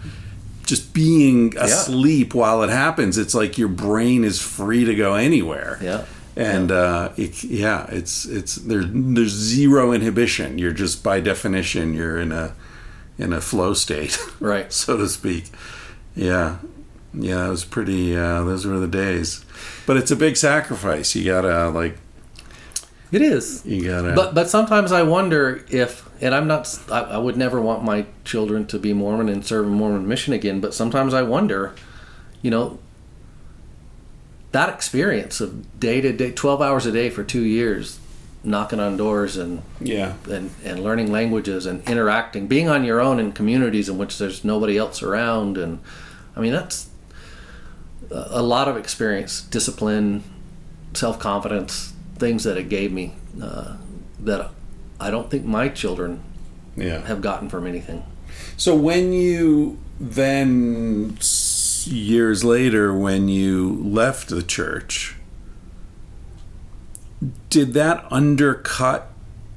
Just being asleep yeah. while it happens, it's like your brain is free to go anywhere. Yeah. And yeah, uh, it, yeah it's it's there, there's zero inhibition. You're just by definition you're in a in a flow state, right? So to speak. Yeah. Yeah, it was pretty. Uh, those were the days, but it's a big sacrifice. You gotta like. It is. You gotta. But but sometimes I wonder if, and I'm not. I, I would never want my children to be Mormon and serve a Mormon mission again. But sometimes I wonder, you know, that experience of day to day, twelve hours a day for two years, knocking on doors and yeah, and and learning languages and interacting, being on your own in communities in which there's nobody else around, and I mean that's a lot of experience, discipline, self-confidence, things that it gave me uh, that I don't think my children yeah. have gotten from anything. So when you then, years later, when you left the church, did that undercut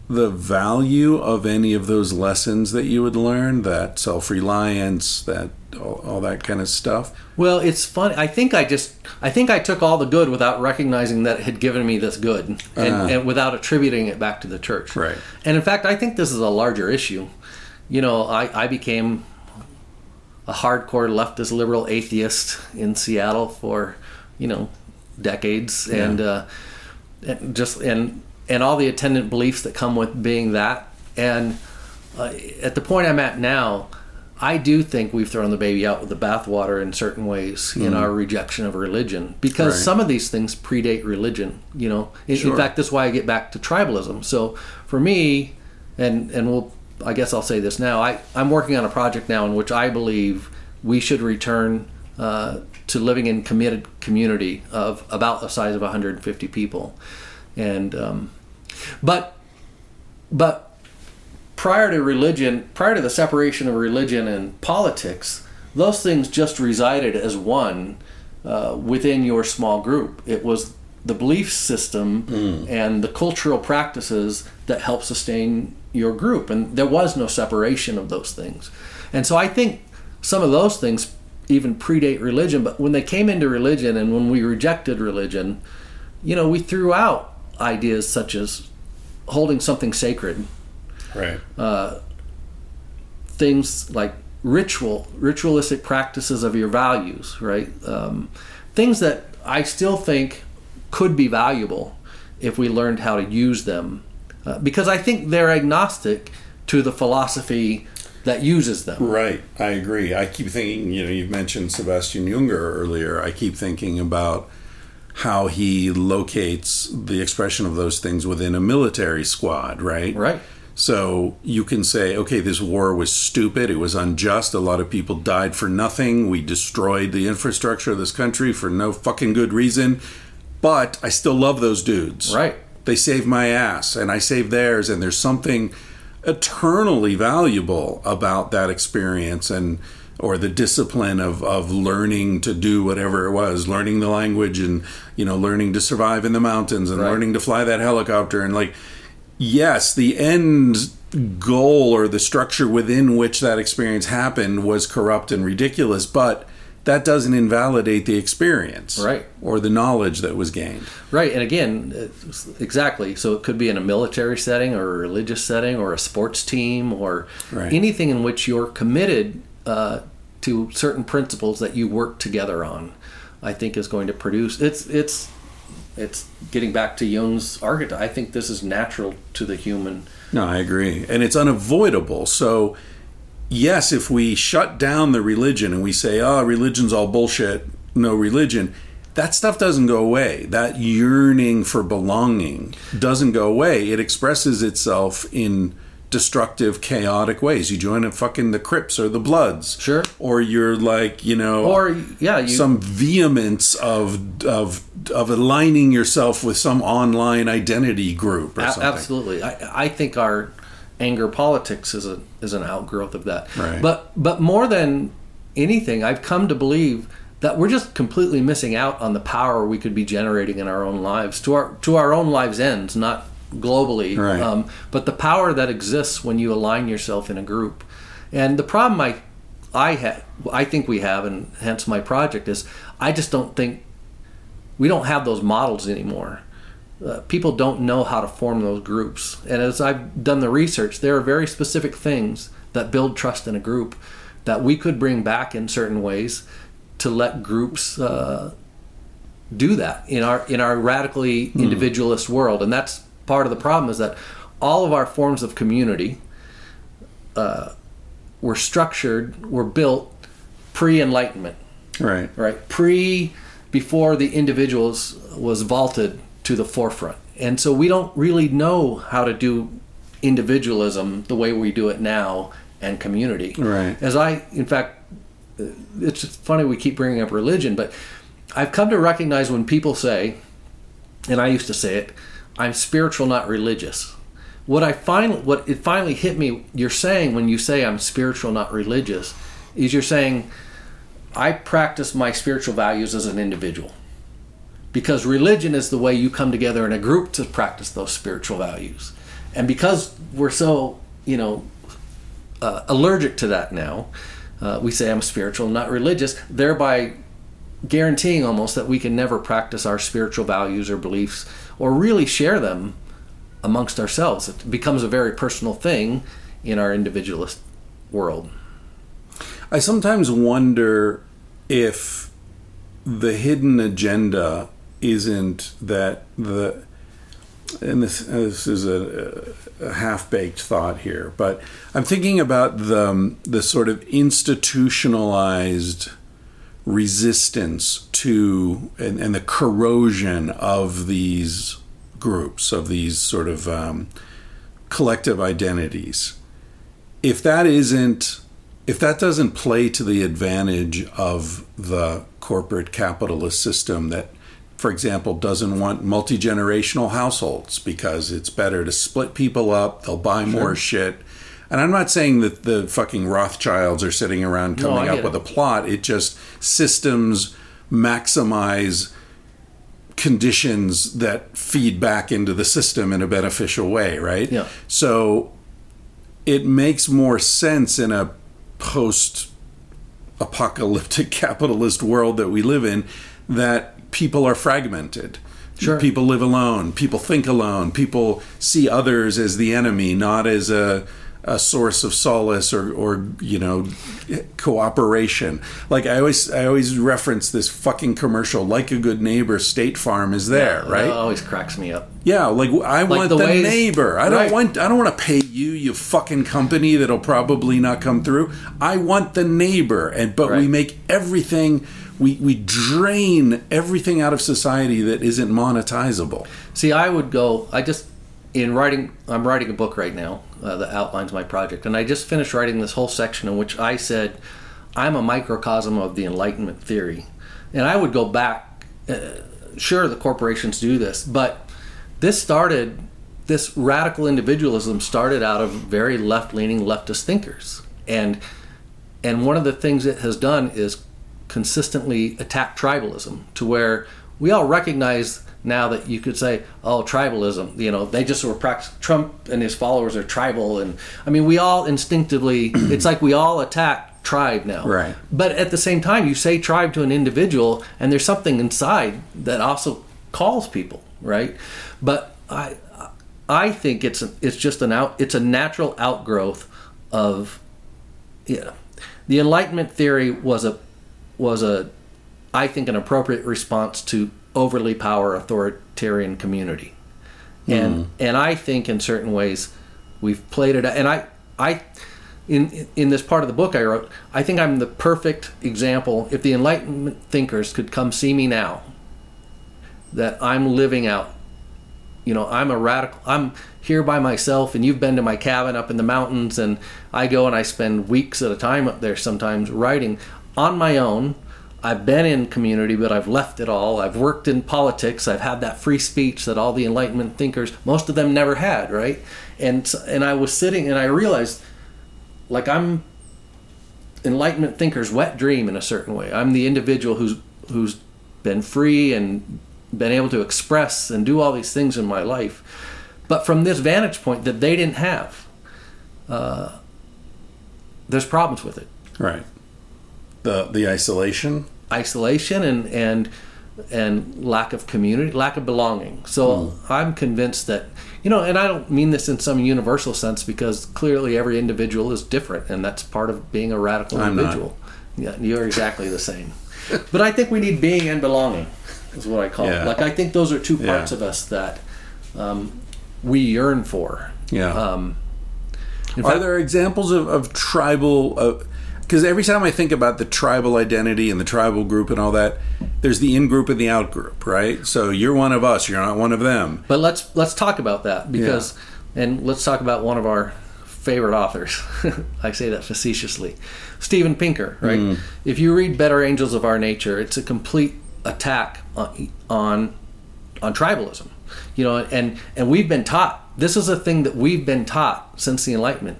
the value of any of those lessons that you had learned, that self-reliance, that all, all that kind of stuff? Well, it's funny. I think I just, I think I took all the good without recognizing that it had given me this good and, uh, and without attributing it back to the church. Right. And in fact, I think this is a larger issue. You know, I, I became a hardcore leftist liberal atheist in Seattle for, you know, decades. Yeah. And, uh, and just, and, and all the attendant beliefs that come with being that. And uh, at the point I'm at now, I do think we've thrown the baby out with the bathwater in certain ways mm-hmm. in our rejection of religion, because right. some of these things predate religion, you know. In, sure. in fact, that's why I get back to tribalism. So for me, and and we'll, I guess I'll say this now, I, I'm working on a project now in which I believe we should return uh, to living in committed community of about the size of one hundred fifty people. And um, but but. Prior to religion, prior to the separation of religion and politics, those things just resided as one uh, within your small group. It was the belief system mm. and the cultural practices that helped sustain your group. And there was no separation of those things. And so I think some of those things even predate religion. But when they came into religion and when we rejected religion, you know, we threw out ideas such as holding something sacred. Right. Uh, things like ritual, ritualistic practices of your values, right? Um, things that I still think could be valuable if we learned how to use them, uh, because I think they're agnostic to the philosophy that uses them. Right. I agree. I keep thinking, you know, you've mentioned Sebastian Junger earlier. I keep thinking about how he locates the expression of those things within a military squad, right? Right. So you can say, okay, this war was stupid. It was unjust. A lot of people died for nothing. We destroyed the infrastructure of this country for no fucking good reason. But I still love those dudes. Right. They saved my ass and I saved theirs. And there's something eternally valuable about that experience and or the discipline of, of learning to do whatever it was, learning the language and, you know, learning to survive in the mountains and right. learning to fly that helicopter and like... Yes, the end goal or the structure within which that experience happened was corrupt and ridiculous, but that doesn't invalidate the experience, right? Or the knowledge that was gained, right? And again, exactly. So it could be in a military setting, or a religious setting, or a sports team, or right. anything in which you're committed uh, to certain principles that you work together on. I think is going to produce. It's it's. It's getting back to Jung's archetype. I think this is natural to the human. No, I agree. And it's unavoidable. So, yes, if we shut down the religion and we say, oh, religion's all bullshit, no religion, that stuff doesn't go away. That yearning for belonging doesn't go away. It expresses itself in destructive, chaotic ways. You join a fucking the Crips or the Bloods. Sure. Or you're like, you know, or yeah, you, some vehemence of of of aligning yourself with some online identity group or a- something. Absolutely. I, I think our anger politics is a is an outgrowth of that. Right. But but more than anything, I've come to believe that we're just completely missing out on the power we could be generating in our own lives, to our to our own lives' ends, not globally, right. um, but the power that exists when you align yourself in a group. And the problem I I ha- I think we have, and hence my project, is I just don't think we don't have those models anymore. Uh, people don't know how to form those groups. And as I've done the research, there are very specific things that build trust in a group that we could bring back in certain ways to let groups uh, do that in our in our radically individualist mm. world. And that's part of the problem, is that all of our forms of community uh, were structured, were built pre-Enlightenment. Right. Right. Pre, before the individuals was vaulted to the forefront. And so we don't really know how to do individualism the way we do it now, and community. Right. As I, in fact, it's funny we keep bringing up religion, but I've come to recognize when people say, and I used to say it, I'm spiritual, not religious. What I finally, what it finally hit me, you're saying when you say I'm spiritual, not religious, is you're saying I practice my spiritual values as an individual. Because religion is the way you come together in a group to practice those spiritual values. And because we're so, you know, uh, allergic to that now, Uh, we say I'm spiritual, not religious, thereby guaranteeing almost that we can never practice our spiritual values or beliefs or really share them amongst ourselves. It becomes a very personal thing in our individualist world. I sometimes wonder if the hidden agenda isn't that the, and this, this is a, a half-baked thought here, but I'm thinking about the, the sort of institutionalized resistance to and, and the corrosion of these groups, of these sort of um, collective identities. If that isn't, if that doesn't play to the advantage of the corporate capitalist system that, for example, doesn't want multi-generational households because it's better to split people up. They'll buy more sure. shit. And I'm not saying that the fucking Rothschilds are sitting around coming no, up with it. a plot. It just systems maximize conditions that feed back into the system in a beneficial way, right? Yeah. So it makes more sense in a post-apocalyptic capitalist world that we live in that people are fragmented. Sure. People live alone. People think alone. People see others as the enemy, not as a a source of solace or, or you know, cooperation. Like I always, I always reference this fucking commercial. Like a good neighbor, State Farm is there, yeah, right? That always cracks me up. Yeah, like I like want the, the ways, neighbor. I don't right. want. I don't want to pay you, you fucking company that'll probably not come through. I want the neighbor, and but right. we make everything. We we drain everything out of society that isn't monetizable. See, I would go, I just, in writing, I'm writing a book right now uh, that outlines my project. And I just finished writing this whole section in which I said, I'm a microcosm of the Enlightenment theory. And I would go back, uh, sure, the corporations do this, but this started, this radical individualism started out of very left-leaning leftist thinkers. And and one of the things it has done is consistently attack tribalism, to where we all recognize now that you could say, oh, tribalism, you know, they just were practicing, Trump and his followers are tribal. And I mean, we all instinctively, it's like we all attack tribe now. Right. But at the same time, you say tribe to an individual and there's something inside that also calls people, right? But I I think it's a, it's just an out, it's a natural outgrowth of, yeah. The Enlightenment theory was a was a, I think, an appropriate response to overly power authoritarian community. And mm. and I think in certain ways we've played it out. And I, I in in this part of the book I wrote, I think I'm the perfect example. If the Enlightenment thinkers could come see me now, that I'm living out you know, I'm a radical, I'm here by myself, and you've been to my cabin up in the mountains, and I go and I spend weeks at a time up there sometimes writing on my own. I've been in community, but I've left it all. I've worked in politics. I've had that free speech that all the Enlightenment thinkers, most of them never had, right? And and I was sitting and I realized, like, I'm Enlightenment thinkers' wet dream in a certain way. I'm the individual who's who's been free and been able to express and do all these things in my life. But from this vantage point that they didn't have, uh, there's problems with it. Right. The the isolation, isolation, and and and lack of community, lack of belonging. So mm. I'm convinced that, you know, and I don't mean this in some universal sense, because clearly every individual is different, and that's part of being a radical I'm individual. Not. Yeah, you're exactly the same. But I think we need being and belonging, is what I call yeah. it. Like, I think those are two parts yeah. of us that um, we yearn for. Yeah. Um, in fact, are there examples of, of tribal? Uh, Because every time I think about the tribal identity and the tribal group and all that, there's the in-group and the out-group, right? So you're one of us, you're not one of them. But let's let's talk about that, because, yeah. and let's talk about one of our favorite authors. I say that facetiously. Steven Pinker, right? Mm. If you read Better Angels of Our Nature, it's a complete attack on on, on tribalism. You know, and, and we've been taught, this is a thing that we've been taught since the Enlightenment.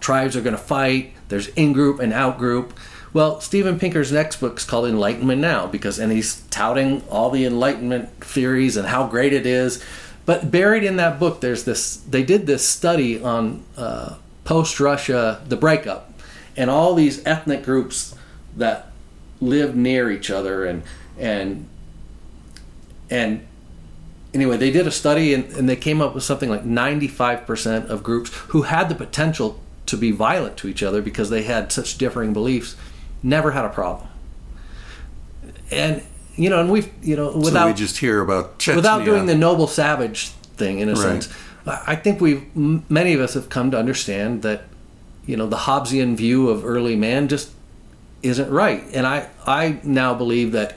Tribes are going to fight. There's in-group and out-group. Well, Steven Pinker's next book is called Enlightenment Now, because, and he's touting all the Enlightenment theories and how great it is. But buried in that book, there's this. They did this study on uh, post-Russia, the breakup, and all these ethnic groups that live near each other, and and and anyway, they did a study, and, and they came up with something like ninety-five percent of groups who had the potential to be violent to each other because they had such differing beliefs, never had a problem. And you know, and we've you know without so we just hear about Chechnya. Without doing the noble savage thing in a right. sense, I think we many of us have come to understand that, you know, the Hobbesian view of early man just isn't right. And I I now believe that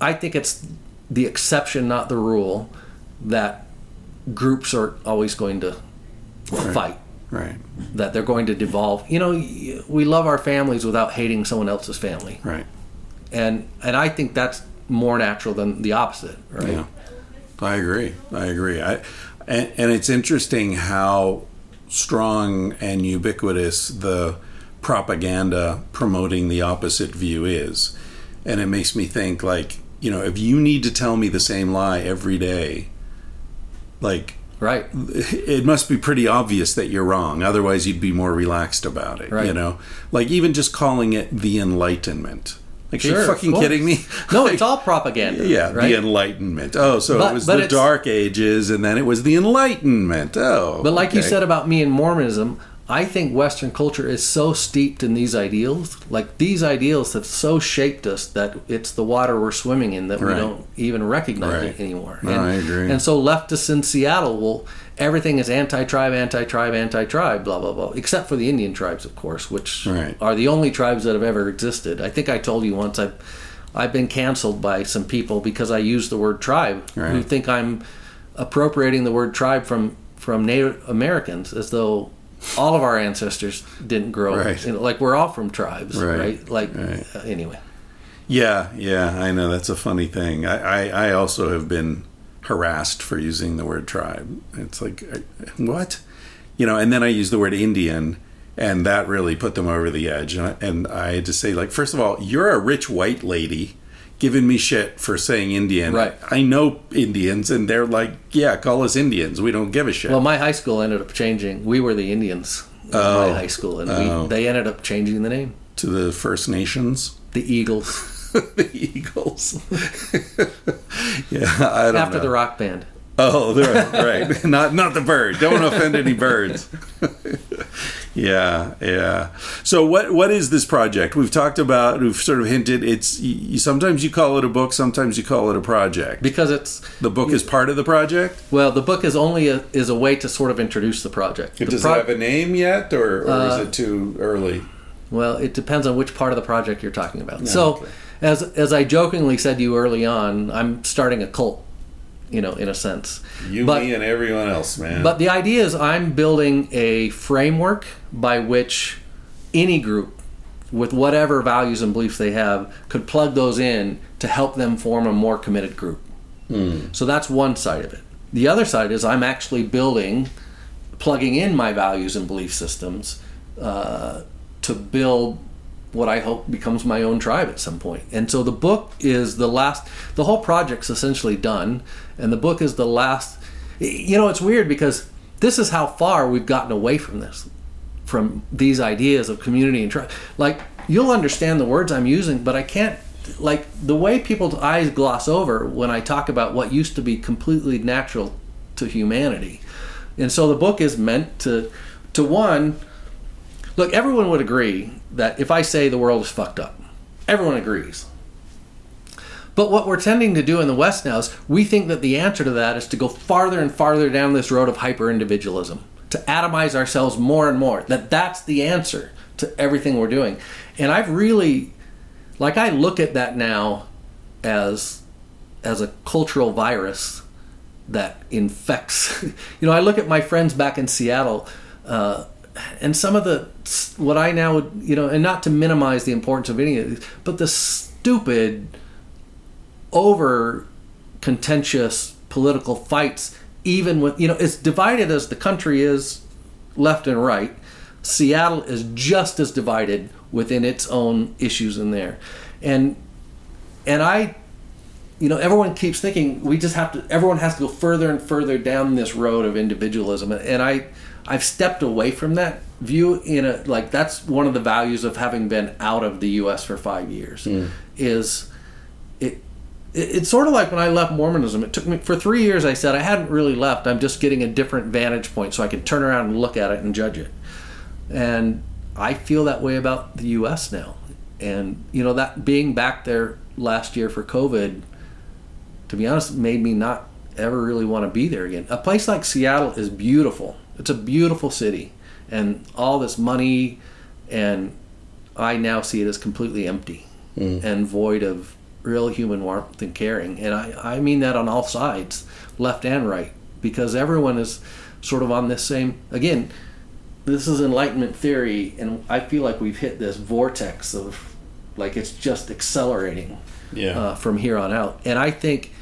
I think it's the exception, not the rule, that groups are always going to right. fight. Right. That they're going to devolve. You know, we love our families without hating someone else's family. Right. And and I think that's more natural than the opposite. Right. Yeah. I agree. I agree. I and, and it's interesting how strong and ubiquitous the propaganda promoting the opposite view is. And it makes me think, like, you know, if you need to tell me the same lie every day, like, right. It must be pretty obvious that you're wrong. Otherwise, you'd be more relaxed about it. Right. You know, like, even just calling it the Enlightenment. Like, sure, are you fucking kidding me? No, like, it's all propaganda. Yeah, right? The Enlightenment. Oh, so but, it was the Dark Ages, and then it was the Enlightenment. Oh, but like okay. you said about me and Mormonism, I think Western culture is so steeped in these ideals. Like, these ideals have so shaped us that it's the water we're swimming in that right. we don't even recognize right. it anymore. No, and, I agree. And so leftists in Seattle will, everything is anti-tribe, anti-tribe, anti-tribe, blah, blah, blah. Except for the Indian tribes, of course, which right. are the only tribes that have ever existed. I think I told you once I've, I've been canceled by some people because I use the word tribe, right. who think I'm appropriating the word tribe from, from Native Americans, as though all of our ancestors didn't grow up. Right. You know, like, we're all from tribes, right? right? Like, right. Uh, anyway. Yeah, yeah, I know. That's a funny thing. I, I, I also have been harassed for using the word tribe. It's like, what? You know, and then I use the word Indian, and that really put them over the edge. And I, and I had to say, like, first of all, you're a rich white lady giving me shit for saying Indian. Right. I know Indians, and they're like, yeah, call us Indians. We don't give a shit. Well, my high school ended up changing. We were the Indians in oh. my high school, and oh. we, they ended up changing the name. To the First Nations? The Eagles. The Eagles. Yeah, I don't After know. the rock band. Oh, right. right. not not the bird. Don't offend any birds. Yeah, yeah. So what what is this project? We've talked about, we've sort of hinted, it's you, sometimes you call it a book, sometimes you call it a project. Because it's... The book is part of the project? Well, the book is only a, is a way to sort of introduce the project. The Does pro- it have a name yet, or, or uh, is it too early? Well, it depends on which part of the project you're talking about. Yeah, so, okay. as as I jokingly said to you early on, I'm starting a cult. you know, in a sense. You, but, me, and everyone else, man. But the idea is I'm building a framework by which any group, with whatever values and beliefs they have, could plug those in to help them form a more committed group. Mm. So that's one side of it. The other side is I'm actually building, plugging in my values and belief systems uh, to build what I hope becomes my own tribe at some point. And so the book is the last, the whole project's essentially done, and the book is the last. You know, it's weird because this is how far we've gotten away from this, from these ideas of community and tribe. Like, you'll understand the words I'm using, but I can't, like, the way people's eyes gloss over when I talk about what used to be completely natural to humanity. And so the book is meant to, to one, look, everyone would agree that if I say the world is fucked up, everyone agrees. But what we're tending to do in the West now is we think that the answer to that is to go farther and farther down this road of hyper-individualism, to atomize ourselves more and more, that that's the answer to everything we're doing. And I've really, like, I look at that now as as a cultural virus that infects. You know, I look at my friends back in Seattle, uh, and some of the, what I now would, you know, and not to minimize the importance of any of these, but the stupid, over-contentious political fights, even with, you know, it's divided as the country is left and right. Seattle is just as divided within its own issues in there. And and I, you know, everyone keeps thinking we just have to, everyone has to go further and further down this road of individualism. And I, I've stepped away from that view in a, like, that's one of the values of having been out of the U S for five years mm. is it, it, it's sort of like when I left Mormonism, it took me, for three years I said I hadn't really left, I'm just getting a different vantage point so I can turn around and look at it and judge it. And I feel that way about the U S now. And, you know, that being back there last year for COVID, to be honest, made me not ever really want to be there again. A place like Seattle is beautiful. It's a beautiful city. And all this money, and I now see it as completely empty mm. and void of real human warmth and caring. And I, I mean that on all sides, left and right, because everyone is sort of on this same, again, this is Enlightenment theory, and I feel like we've hit this vortex of, like, it's just accelerating yeah. uh, from here on out. And I think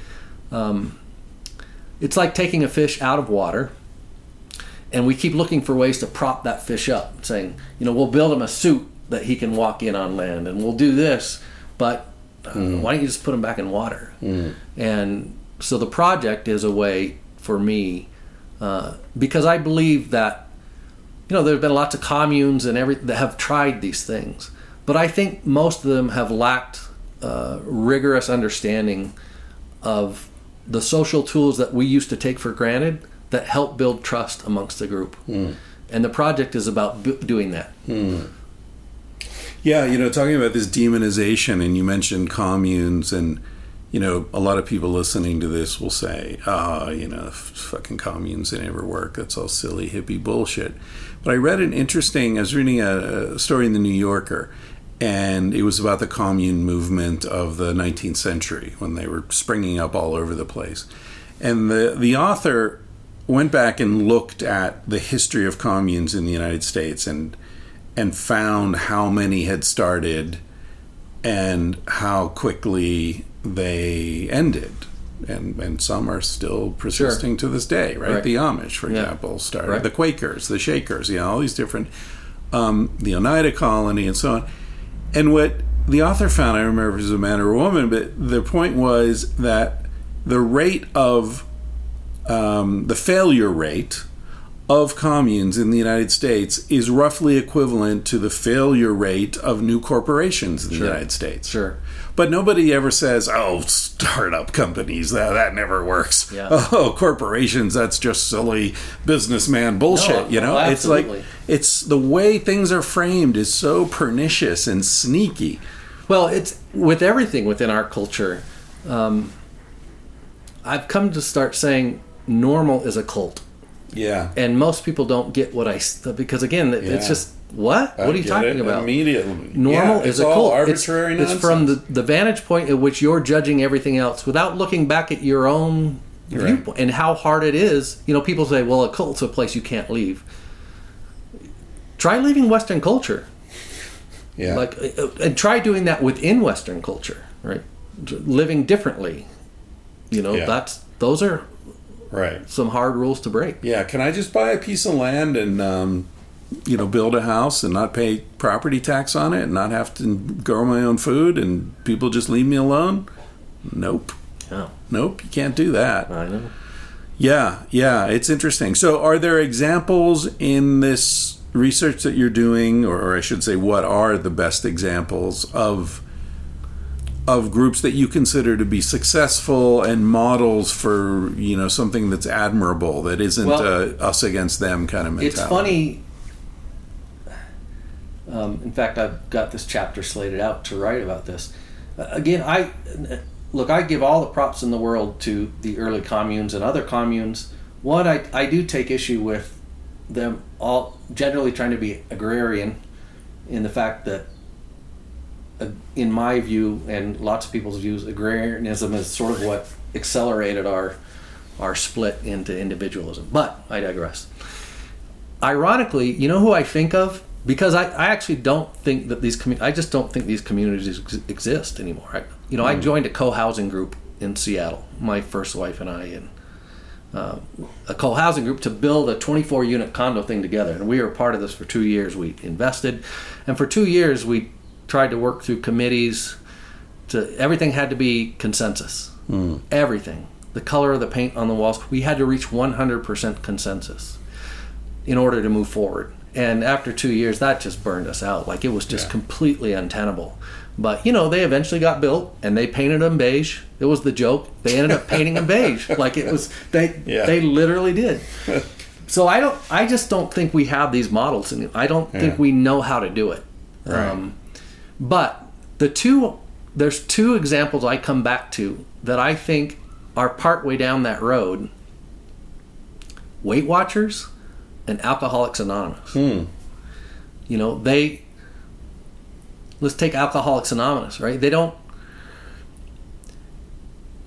um, it's like taking a fish out of water, and we keep looking for ways to prop that fish up, saying, you know, we'll build him a suit that he can walk in on land, and we'll do this, but uh, mm. why don't you just put him back in water? Mm. And so the project is a way for me, uh, because I believe that, you know, there have been lots of communes and every that have tried these things, but I think most of them have lacked uh, rigorous understanding of the social tools that we used to take for granted that help build trust amongst the group. Mm. And the project is about b- doing that. Mm. Yeah, you know, talking about this demonization, and you mentioned communes, and, you know, a lot of people listening to this will say, ah, oh, you know, fucking communes, they never work. That's all silly hippie bullshit. But I read an interesting, I was reading a story in the New Yorker, and it was about the commune movement of the nineteenth century when they were springing up all over the place. And the, the author went back and looked at the history of communes in the United States and and found how many had started and how quickly they ended, and and some are still persisting sure. to this day, right? right? The Amish, for yeah. example, started, right. the Quakers, the Shakers, you know, all these different, um, the Oneida colony and so on. And what the author found, I don't remember if it was a man or a woman, but the point was that the rate of, um, the failure rate of communes in the United States is roughly equivalent to the failure rate of new corporations in sure. the United States. Sure. But nobody ever says, oh, startup companies, that, that never works. Yeah. Oh, corporations, that's just silly businessman bullshit. No, you know, well, it's like, it's the way things are framed is so pernicious and sneaky. Well, it's with everything within our culture. Um, I've come to start saying normal is a cult. Yeah. And most people don't get what I, because again, yeah. it's just, what? What are you talking about? Immediately. Normal yeah, is a cult. Arbitrary it's, it's from the, the vantage point at which you're judging everything else without looking back at your own viewpoint, right. And how hard it is. You know, people say, well, a cult's a place you can't leave. Try leaving Western culture. Yeah. Like, and try doing that within Western culture, right? Living differently. You know, yeah. that's those are right. some hard rules to break. Yeah. Can I just buy a piece of land and, um, you know, build a house and not pay property tax on it and not have to grow my own food and people just leave me alone? Nope. Oh. Nope. You can't do that. I know. Yeah. Yeah. It's interesting. So are there examples in this research that you're doing, or, or I should say, what are the best examples of of groups that you consider to be successful and models for, you know, something that's admirable, that isn't well, a us against them kind of mentality? It's funny. Um, in fact, I've got this chapter slated out to write about this. Uh, again, I look, I give all the props in the world to the early communes and other communes. One, I, I do take issue with them all generally trying to be agrarian, in the fact that, uh, in my view and lots of people's views, agrarianism is sort of what accelerated our our split into individualism. But I digress. Ironically, you know who I think of? Because I, I actually don't think that these commu- I just don't think these communities ex- exist anymore. I, you know, mm. I joined a co-housing group in Seattle, my first wife and I, and uh, a co-housing group to build a twenty-four unit condo thing together. And we were part of this for two years. We invested, and for two years we tried to work through committees. To everything had to be consensus. Mm. Everything, the color of the paint on the walls, we had to reach one hundred percent consensus in order to move forward. And after two years, that just burned us out. Like, it was just yeah. completely untenable. But, you know, they eventually got built, and they painted them beige. It was the joke. They ended up painting them beige. Like, it was, they yeah. they literally did. So I don't, I just don't think we have these models. And I don't yeah. think we know how to do it. Right. Um, but the two, there's two examples I come back to that I think are partway down that road. Weight Watchers and Alcoholics Anonymous. Hmm. You know, they... Let's take Alcoholics Anonymous, right? They don't...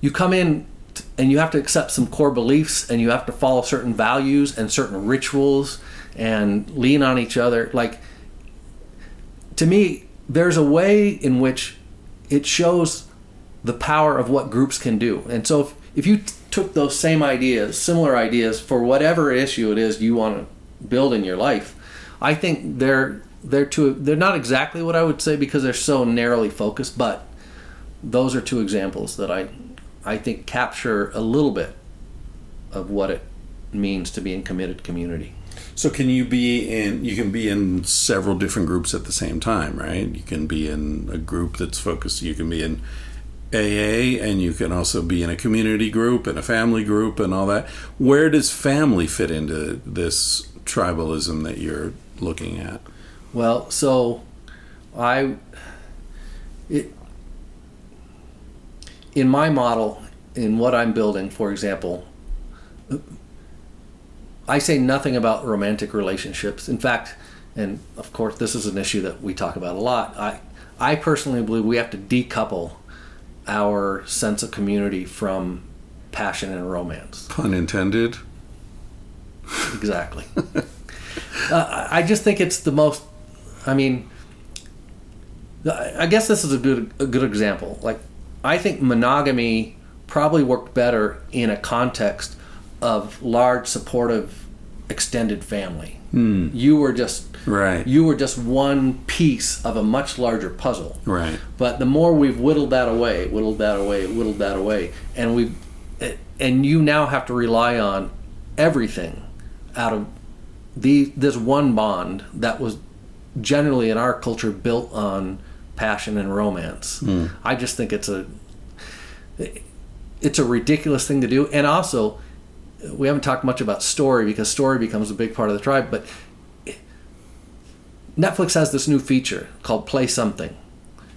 You come in t- and you have to accept some core beliefs, and you have to follow certain values and certain rituals and lean on each other. Like, to me, there's a way in which it shows the power of what groups can do. And so if, if you... T- took those same ideas, similar ideas, for whatever issue it is you want to build in your life, I think they're they're two they're not exactly what I would say, because they're so narrowly focused, but those are two examples that I I think capture a little bit of what it means to be in committed community. So can you be in you can be in several different groups at the same time, right? You can be in a group that's focused, you can be in A A, and you can also be in a community group and a family group and all that. Where does family fit into this tribalism that you're looking at? Well, so I, it, in my model, in what I'm building, for example, I say nothing about romantic relationships. In fact, and of course, this is an issue that we talk about a lot. I, I personally believe we have to decouple our sense of community from passion and romance. Pun intended. Exactly. uh, I just think it's the most, I mean, I guess this is a good a good example. Like, I think monogamy probably worked better in a context of large, supportive, extended family. Hmm. You were just right. You were just one piece of a much larger puzzle. Right. But the more we've whittled that away, whittled that away, whittled that away, and we, and you now have to rely on everything out of the this one bond that was generally in our culture built on passion and romance. Hmm. I just think it's a it's a ridiculous thing to do, and also. We haven't talked much about story, because story becomes a big part of the tribe, but Netflix has this new feature called Play Something.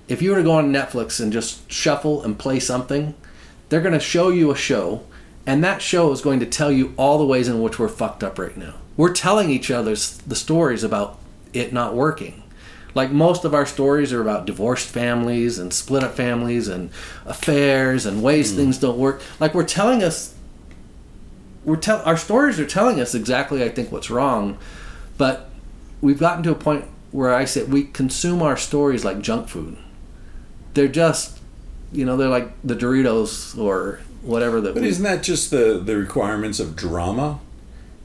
If you were to go on Netflix and just shuffle and play something, they're going to show you a show, and that show is going to tell you all the ways in which we're fucked up right now. We're telling each other the stories about it not working. Like, most of our stories are about divorced families and split up families and affairs and ways mm. things don't work. Like, we're telling us we're tell our stories are telling us exactly, I think, what's wrong, but we've gotten to a point where I said we consume our stories like junk food. They're just, you know, they're like the Doritos or whatever. That. But we, isn't that just the, the requirements of drama?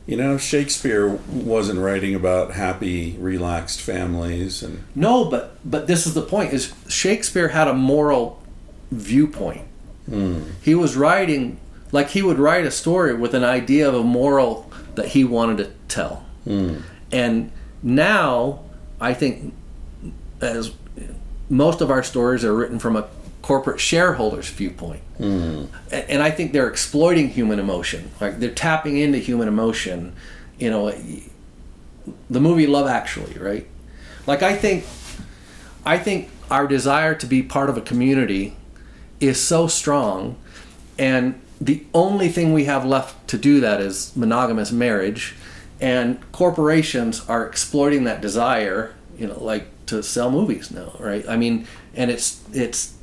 You know, Shakespeare wasn't writing about happy, relaxed families. And no, but but this is the point, is Shakespeare had a moral viewpoint. Mm. He was writing, like he would write a story with an idea of a moral that he wanted to tell. Mm. And now, I think, as most of our stories are written from a corporate shareholders' viewpoint. Mm. And I think they're exploiting human emotion. Like they're tapping into human emotion. You know, the movie Love Actually, right? Like I think, I think our desire to be part of a community is so strong, and the only thing we have left to do that is monogamous marriage, and corporations are exploiting that desire. You know, like to sell movies now, right? I mean, and it's it's.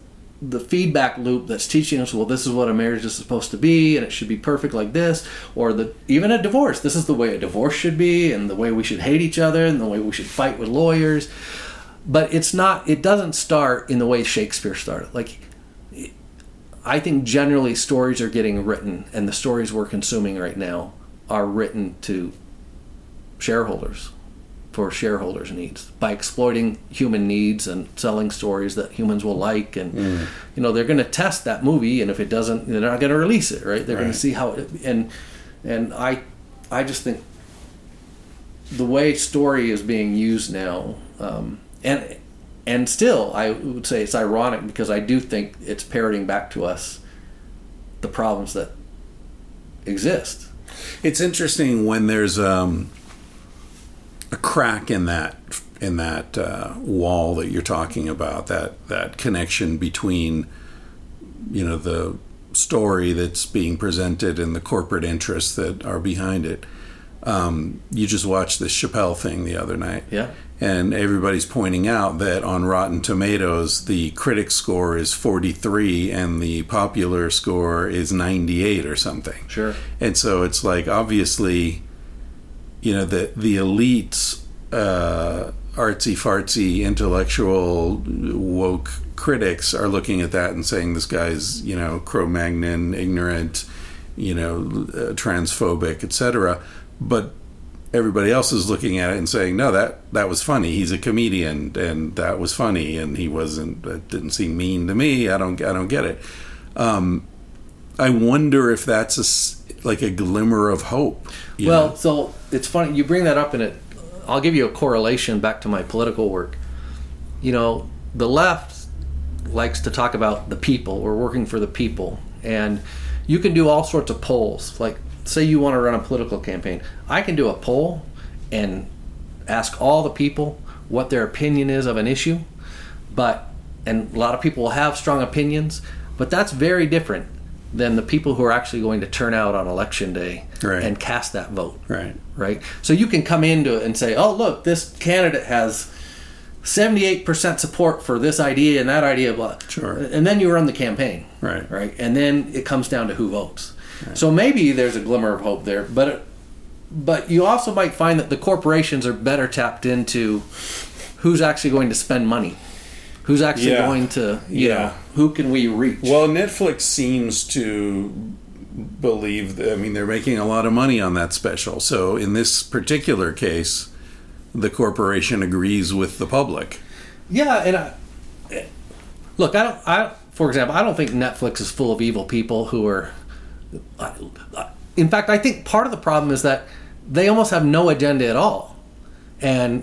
the feedback loop that's teaching us, well, this is what a marriage is supposed to be, and it should be perfect like this, or the even a divorce. This is the way a divorce should be, and the way we should hate each other, and the way we should fight with lawyers. But it's not. It doesn't start in the way Shakespeare started. Like, I think generally stories are getting written, and the stories we're consuming right now are written to shareholders for shareholders' needs by exploiting human needs and selling stories that humans will like, and mm. you know, they're going to test that movie, and if it doesn't, they're not going to release it, right? They're right. going to see how it, and and I I just think the way story is being used now, um, and and still I would say it's ironic, because I do think it's parroting back to us the problems that exist. It's interesting when there's um a crack in that in that uh, wall that you're talking about, that that connection between, you know, the story that's being presented and the corporate interests that are behind it. Um, you just watched the Chappelle thing the other night, yeah, and everybody's pointing out that on Rotten Tomatoes the critic score is forty-three and the popular score is ninety-eight or something. Sure. And so it's like, obviously, you know, the the elites, uh, artsy-fartsy, intellectual, woke critics are looking at that and saying this guy's, you know, Cro-Magnon, ignorant, you know, uh, transphobic, et cetera. But everybody else is looking at it and saying, no, that, that was funny. He's a comedian, and that was funny, and he wasn't. That didn't seem mean to me. I don't. I don't get it. Um, I wonder if that's a. like a glimmer of hope. Well, know? So it's funny you bring that up, and it, I'll give you a correlation back to my political work. You know, the left likes to talk about the people. We're working for the people, and you can do all sorts of polls. Like, say you want to run a political campaign, I can do a poll and ask all the people what their opinion is of an issue, but and a lot of people will have strong opinions, but that's very different than the people who are actually going to turn out on election day, right, and cast that vote. Right. Right. So you can come into it and say, oh, look, this candidate has seventy-eight percent support for this idea and that idea, blah. Sure. And then you run the campaign. Right. Right. And then it comes down to who votes. Right. So maybe there's a glimmer of hope there, but it, but you also might find that the corporations are better tapped into who's actually going to spend money. Who's actually yeah. going to, you yeah. know, who can we reach? Well, Netflix seems to believe, that, I mean, they're making a lot of money on that special. So in this particular case, the corporation agrees with the public. Yeah, and I, look, I don't, I, for example, I don't think Netflix is full of evil people who are, in fact, I think part of the problem is that they almost have no agenda at all, and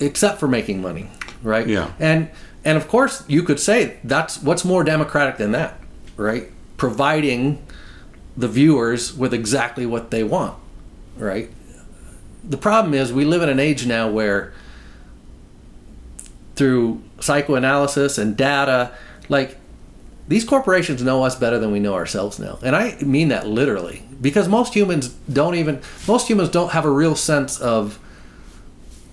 except for making money, right? Yeah. And... And of course, you could say that's what's more democratic than that, right? Providing the viewers with exactly what they want, right? The problem is we live in an age now where through psychoanalysis and data, like these corporations know us better than we know ourselves now. And I mean that literally, because most humans don't even, most humans don't have a real sense of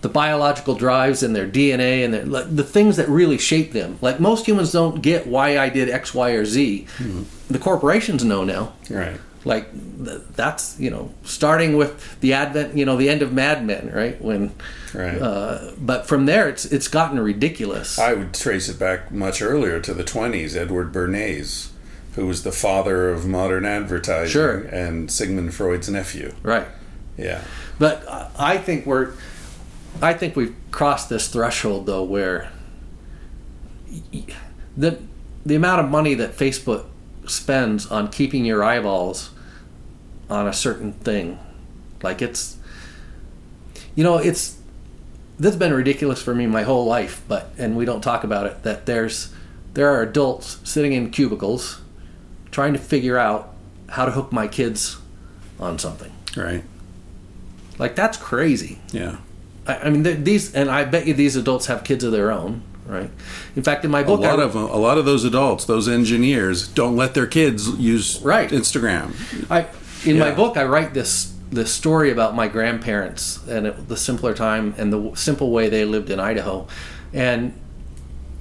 the biological drives and their D N A and their, like, the things that really shape them. Like most humans don't get why I did X, Y, or Z. Mm-hmm. The corporations know now. Right. Like that's, you know, starting with the advent, you know, the end of Mad Men, right? When, right. Uh, but from there, it's it's gotten ridiculous. I would trace it back much earlier to the twenties. Edward Bernays, who was the father of modern advertising, sure. and Sigmund Freud's nephew, right? Yeah. But I think we're, I think we've crossed this threshold though, where the the amount of money that Facebook spends on keeping your eyeballs on a certain thing, like it's, you know, it's, this has been ridiculous for me my whole life, but, and we don't talk about it, that there's, there are adults sitting in cubicles trying to figure out how to hook my kids on something. Right. Like that's crazy. Yeah. I, I mean, these, and I bet you these adults have kids of their own. Right. In fact, in my book, a lot I, of a lot of those adults, those engineers, don't let their kids use right. Instagram. I, in yeah. my book, I write this this story about my grandparents and it, the simpler time and the simple way they lived in Idaho. And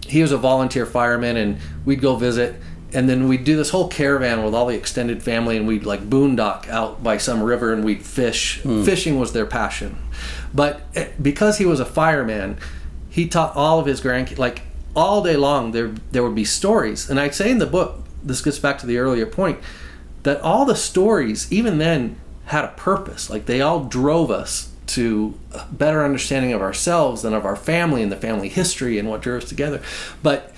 he was a volunteer fireman, and we'd go visit, and then we'd do this whole caravan with all the extended family, and we'd like boondock out by some river, and we'd fish. Mm. Fishing was their passion, but because he was a fireman, he taught all of his grandkids, like all day long there there would be stories. And I say in the book, this gets back to the earlier point, that all the stories, even then, had a purpose. Like they all drove us to a better understanding of ourselves and of our family and the family history and what drew us together. But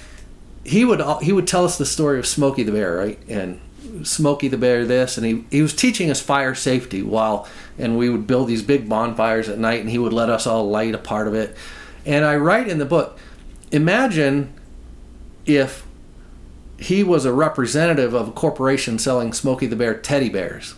he would he would tell us the story of Smokey the Bear, right? And Smokey the Bear this, and he, he was teaching us fire safety while, and we would build these big bonfires at night, and he would let us all light a part of it. And I write in the book, imagine if he was a representative of a corporation selling Smokey the Bear teddy bears.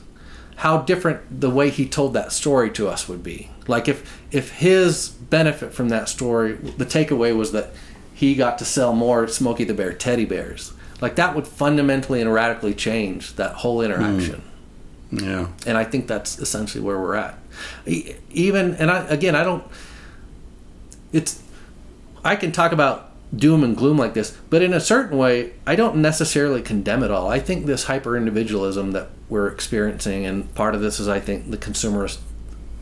How different the way he told that story to us would be. Like if if his benefit from that story, the takeaway was that he got to sell more Smokey the Bear teddy bears. Like that would fundamentally and radically change that whole interaction. Mm. Yeah. And I think that's essentially where we're at. Even, and I, again, I don't... It's, I can talk about doom and gloom like this, but in a certain way, I don't necessarily condemn it all. I think this hyper-individualism that we're experiencing, and part of this is, I think, the consumerist,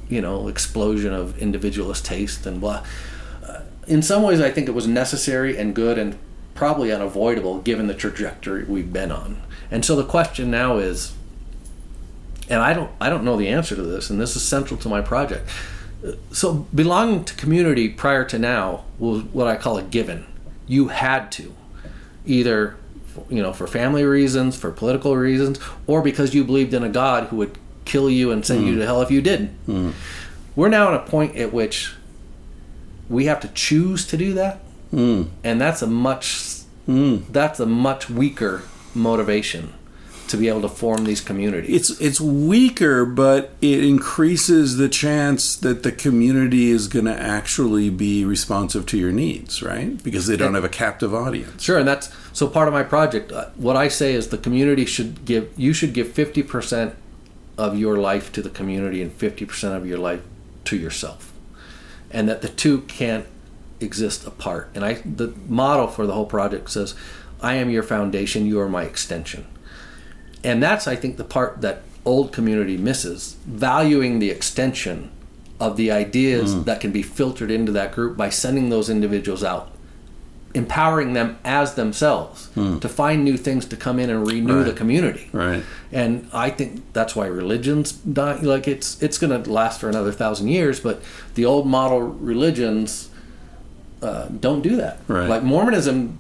you know, explosion of individualist taste and blah. Uh, in some ways, I think it was necessary and good and probably unavoidable given the trajectory we've been on. And so the question now is, and I don't, I don't know the answer to this, and this is central to my project. So belonging to community prior to now was what I call a given. You had to, either, you know, for family reasons, for political reasons, or because you believed in a God who would kill you and send mm. you to hell if you didn't. Mm. We're now at a point at which we have to choose to do that, mm. and that's a much mm. that's a much weaker motivation to be able to form these communities. It's it's weaker, but it increases the chance that the community is going to actually be responsive to your needs, right? Because they don't and, have a captive audience. Sure, and that's so part of my project. Uh, what I say is the community should give, you should give fifty percent of your life to the community and fifty percent of your life to yourself. And that the two can't exist apart. And I the model for the whole project says, I am your foundation, you are my extension. And that's, I think, the part that old community misses, valuing the extension of the ideas mm. that can be filtered into that group by sending those individuals out, empowering them as themselves mm. to find new things to come in and renew right. the community. Right. And I think that's why religion's dying. Like it's it's going to last for another thousand years, but the old model religions uh, don't do that. Right. Like Mormonism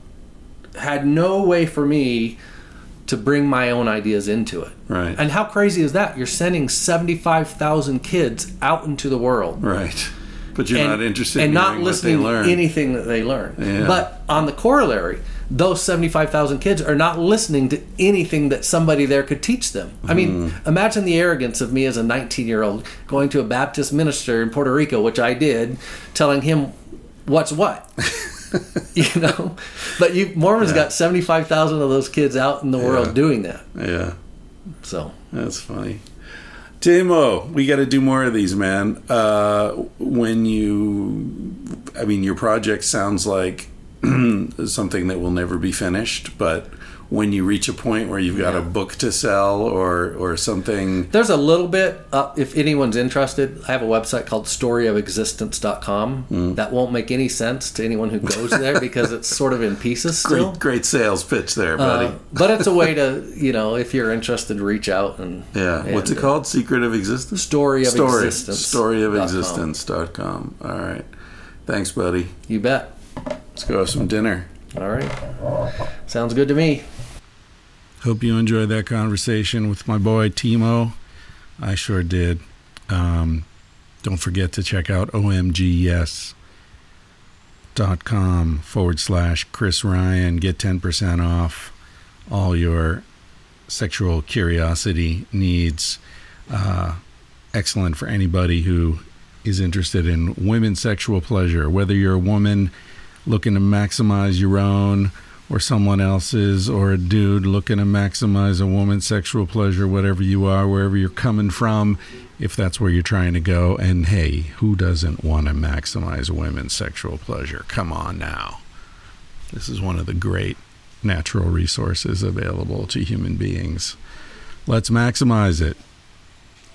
had no way for me to bring my own ideas into it. Right. And how crazy is that? You're sending seventy-five thousand kids out into the world. Right. But you're and, not interested in not listening to anything that they learn. Yeah. But on the corollary, those seventy-five thousand kids are not listening to anything that somebody there could teach them. I mean, mm. imagine the arrogance of me as a nineteen-year-old going to a Baptist minister in Puerto Rico, which I did, telling him what's what. You know, but you Mormons yeah. got seventy-five thousand of those kids out in the yeah. world doing that. Yeah. So that's funny. Timo, we got to do more of these, man. Uh, when you, I mean, your project sounds like something that will never be finished, but when you reach a point where you've got yeah. a book to sell or or something? There's a little bit. Uh, if anyone's interested, I have a website called story of existence dot com. Mm. That won't make any sense to anyone who goes there because it's sort of in pieces still. Great, great sales pitch there, buddy. Uh, but it's a way to, you know, if you're interested, reach out. and Yeah. And What's it called? Secret of Existence? Story of story, Existence. Story of existence dot com. All right. Thanks, buddy. You bet. Let's go have some dinner. All right. Sounds good to me. Hope you enjoyed that conversation with my boy, Timo. I sure did. Um, don't forget to check out O M G yes dot com forward slash Chris Ryan. Get ten percent off all your sexual curiosity needs. Uh, excellent for anybody who is interested in women's sexual pleasure, whether you're a woman looking to maximize your own or someone else's, or a dude looking to maximize a woman's sexual pleasure, whatever you are, wherever you're coming from, if that's where you're trying to go. And hey, who doesn't want to maximize women's sexual pleasure? Come on now. This is one of the great natural resources available to human beings. Let's maximize it.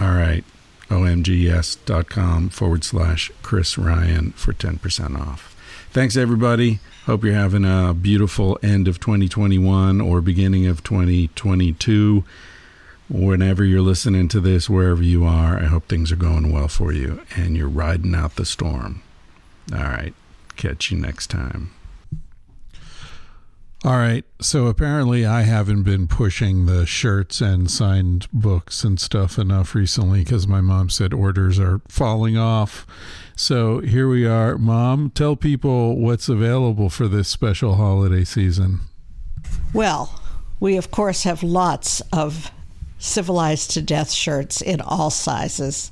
All right. O M G yes dot com forward slash Chris Ryan for ten percent off. Thanks, everybody. Hope you're having a beautiful end of twenty twenty-one or beginning of twenty twenty-two. Whenever you're listening to this, wherever you are, I hope things are going well for you and you're riding out the storm. All right. Catch you next time. All right. So apparently I haven't been pushing the shirts and signed books and stuff enough recently because my mom said orders are falling off. So here we are. Mom, tell people what's available for this special holiday season. Well, we, of course, have lots of Civilized to Death shirts in all sizes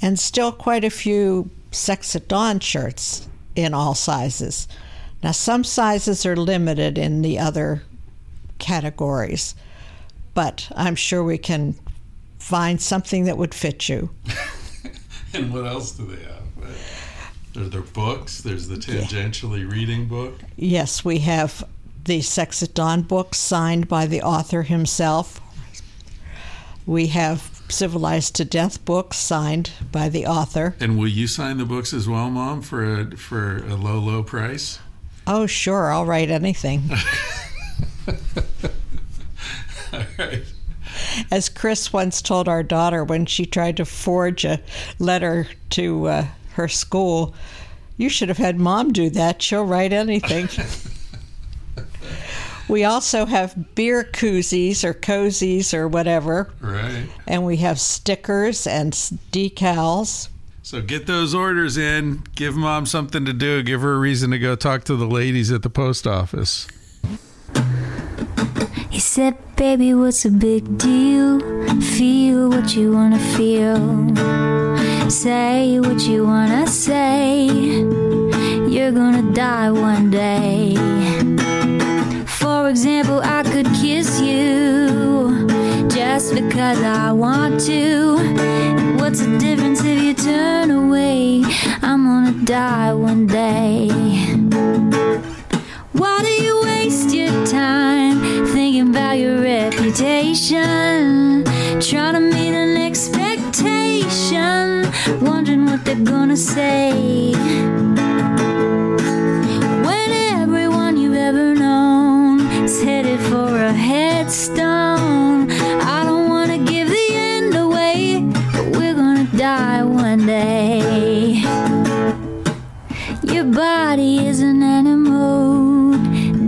and still quite a few Sex at Dawn shirts in all sizes. Now, some sizes are limited in the other categories, but I'm sure we can find something that would fit you. And what else do they have? Are there books? There's the tangentially yeah. reading book? Yes, we have the Sex at Dawn book signed by the author himself. We have Civilized to Death books signed by the author. And will you sign the books as well, Mom, for a, for a low, low price? Oh, sure. I'll write anything. All right. As Chris once told our daughter when she tried to forge a letter to uh, her school, you should have had Mom do that. She'll write anything. We also have beer koozies or cozies or whatever. Right. And we have stickers and decals. So get those orders in. Give Mom something to do. Give her a reason to go talk to the ladies at the post office. He said, baby, what's a big deal? Feel what you want to feel. Say what you want to say. You're gonna die one day. For example, I could kiss you just because I want to. What's the difference if you turn away? I'm gonna die one day. Why do you waste your time thinking about your reputation? Trying to meet an expectation, wondering what they're gonna say. When everyone you've ever known is headed for a headstone. I don't wanna give the end away, but we're gonna die one day. Your body is an animal,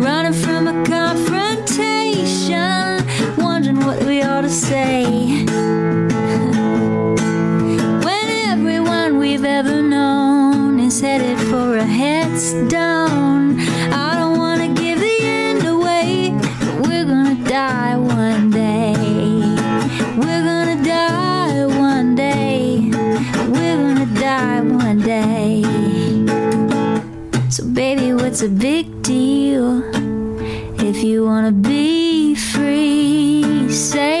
Running from a confrontation, wondering what we ought to say. When everyone we've ever known is headed for a headstone. I don't want to give the end away, but we're going to die die one day. We're gonna die one day. We're gonna die one day. So baby, what's a big deal? If you wanna be free, say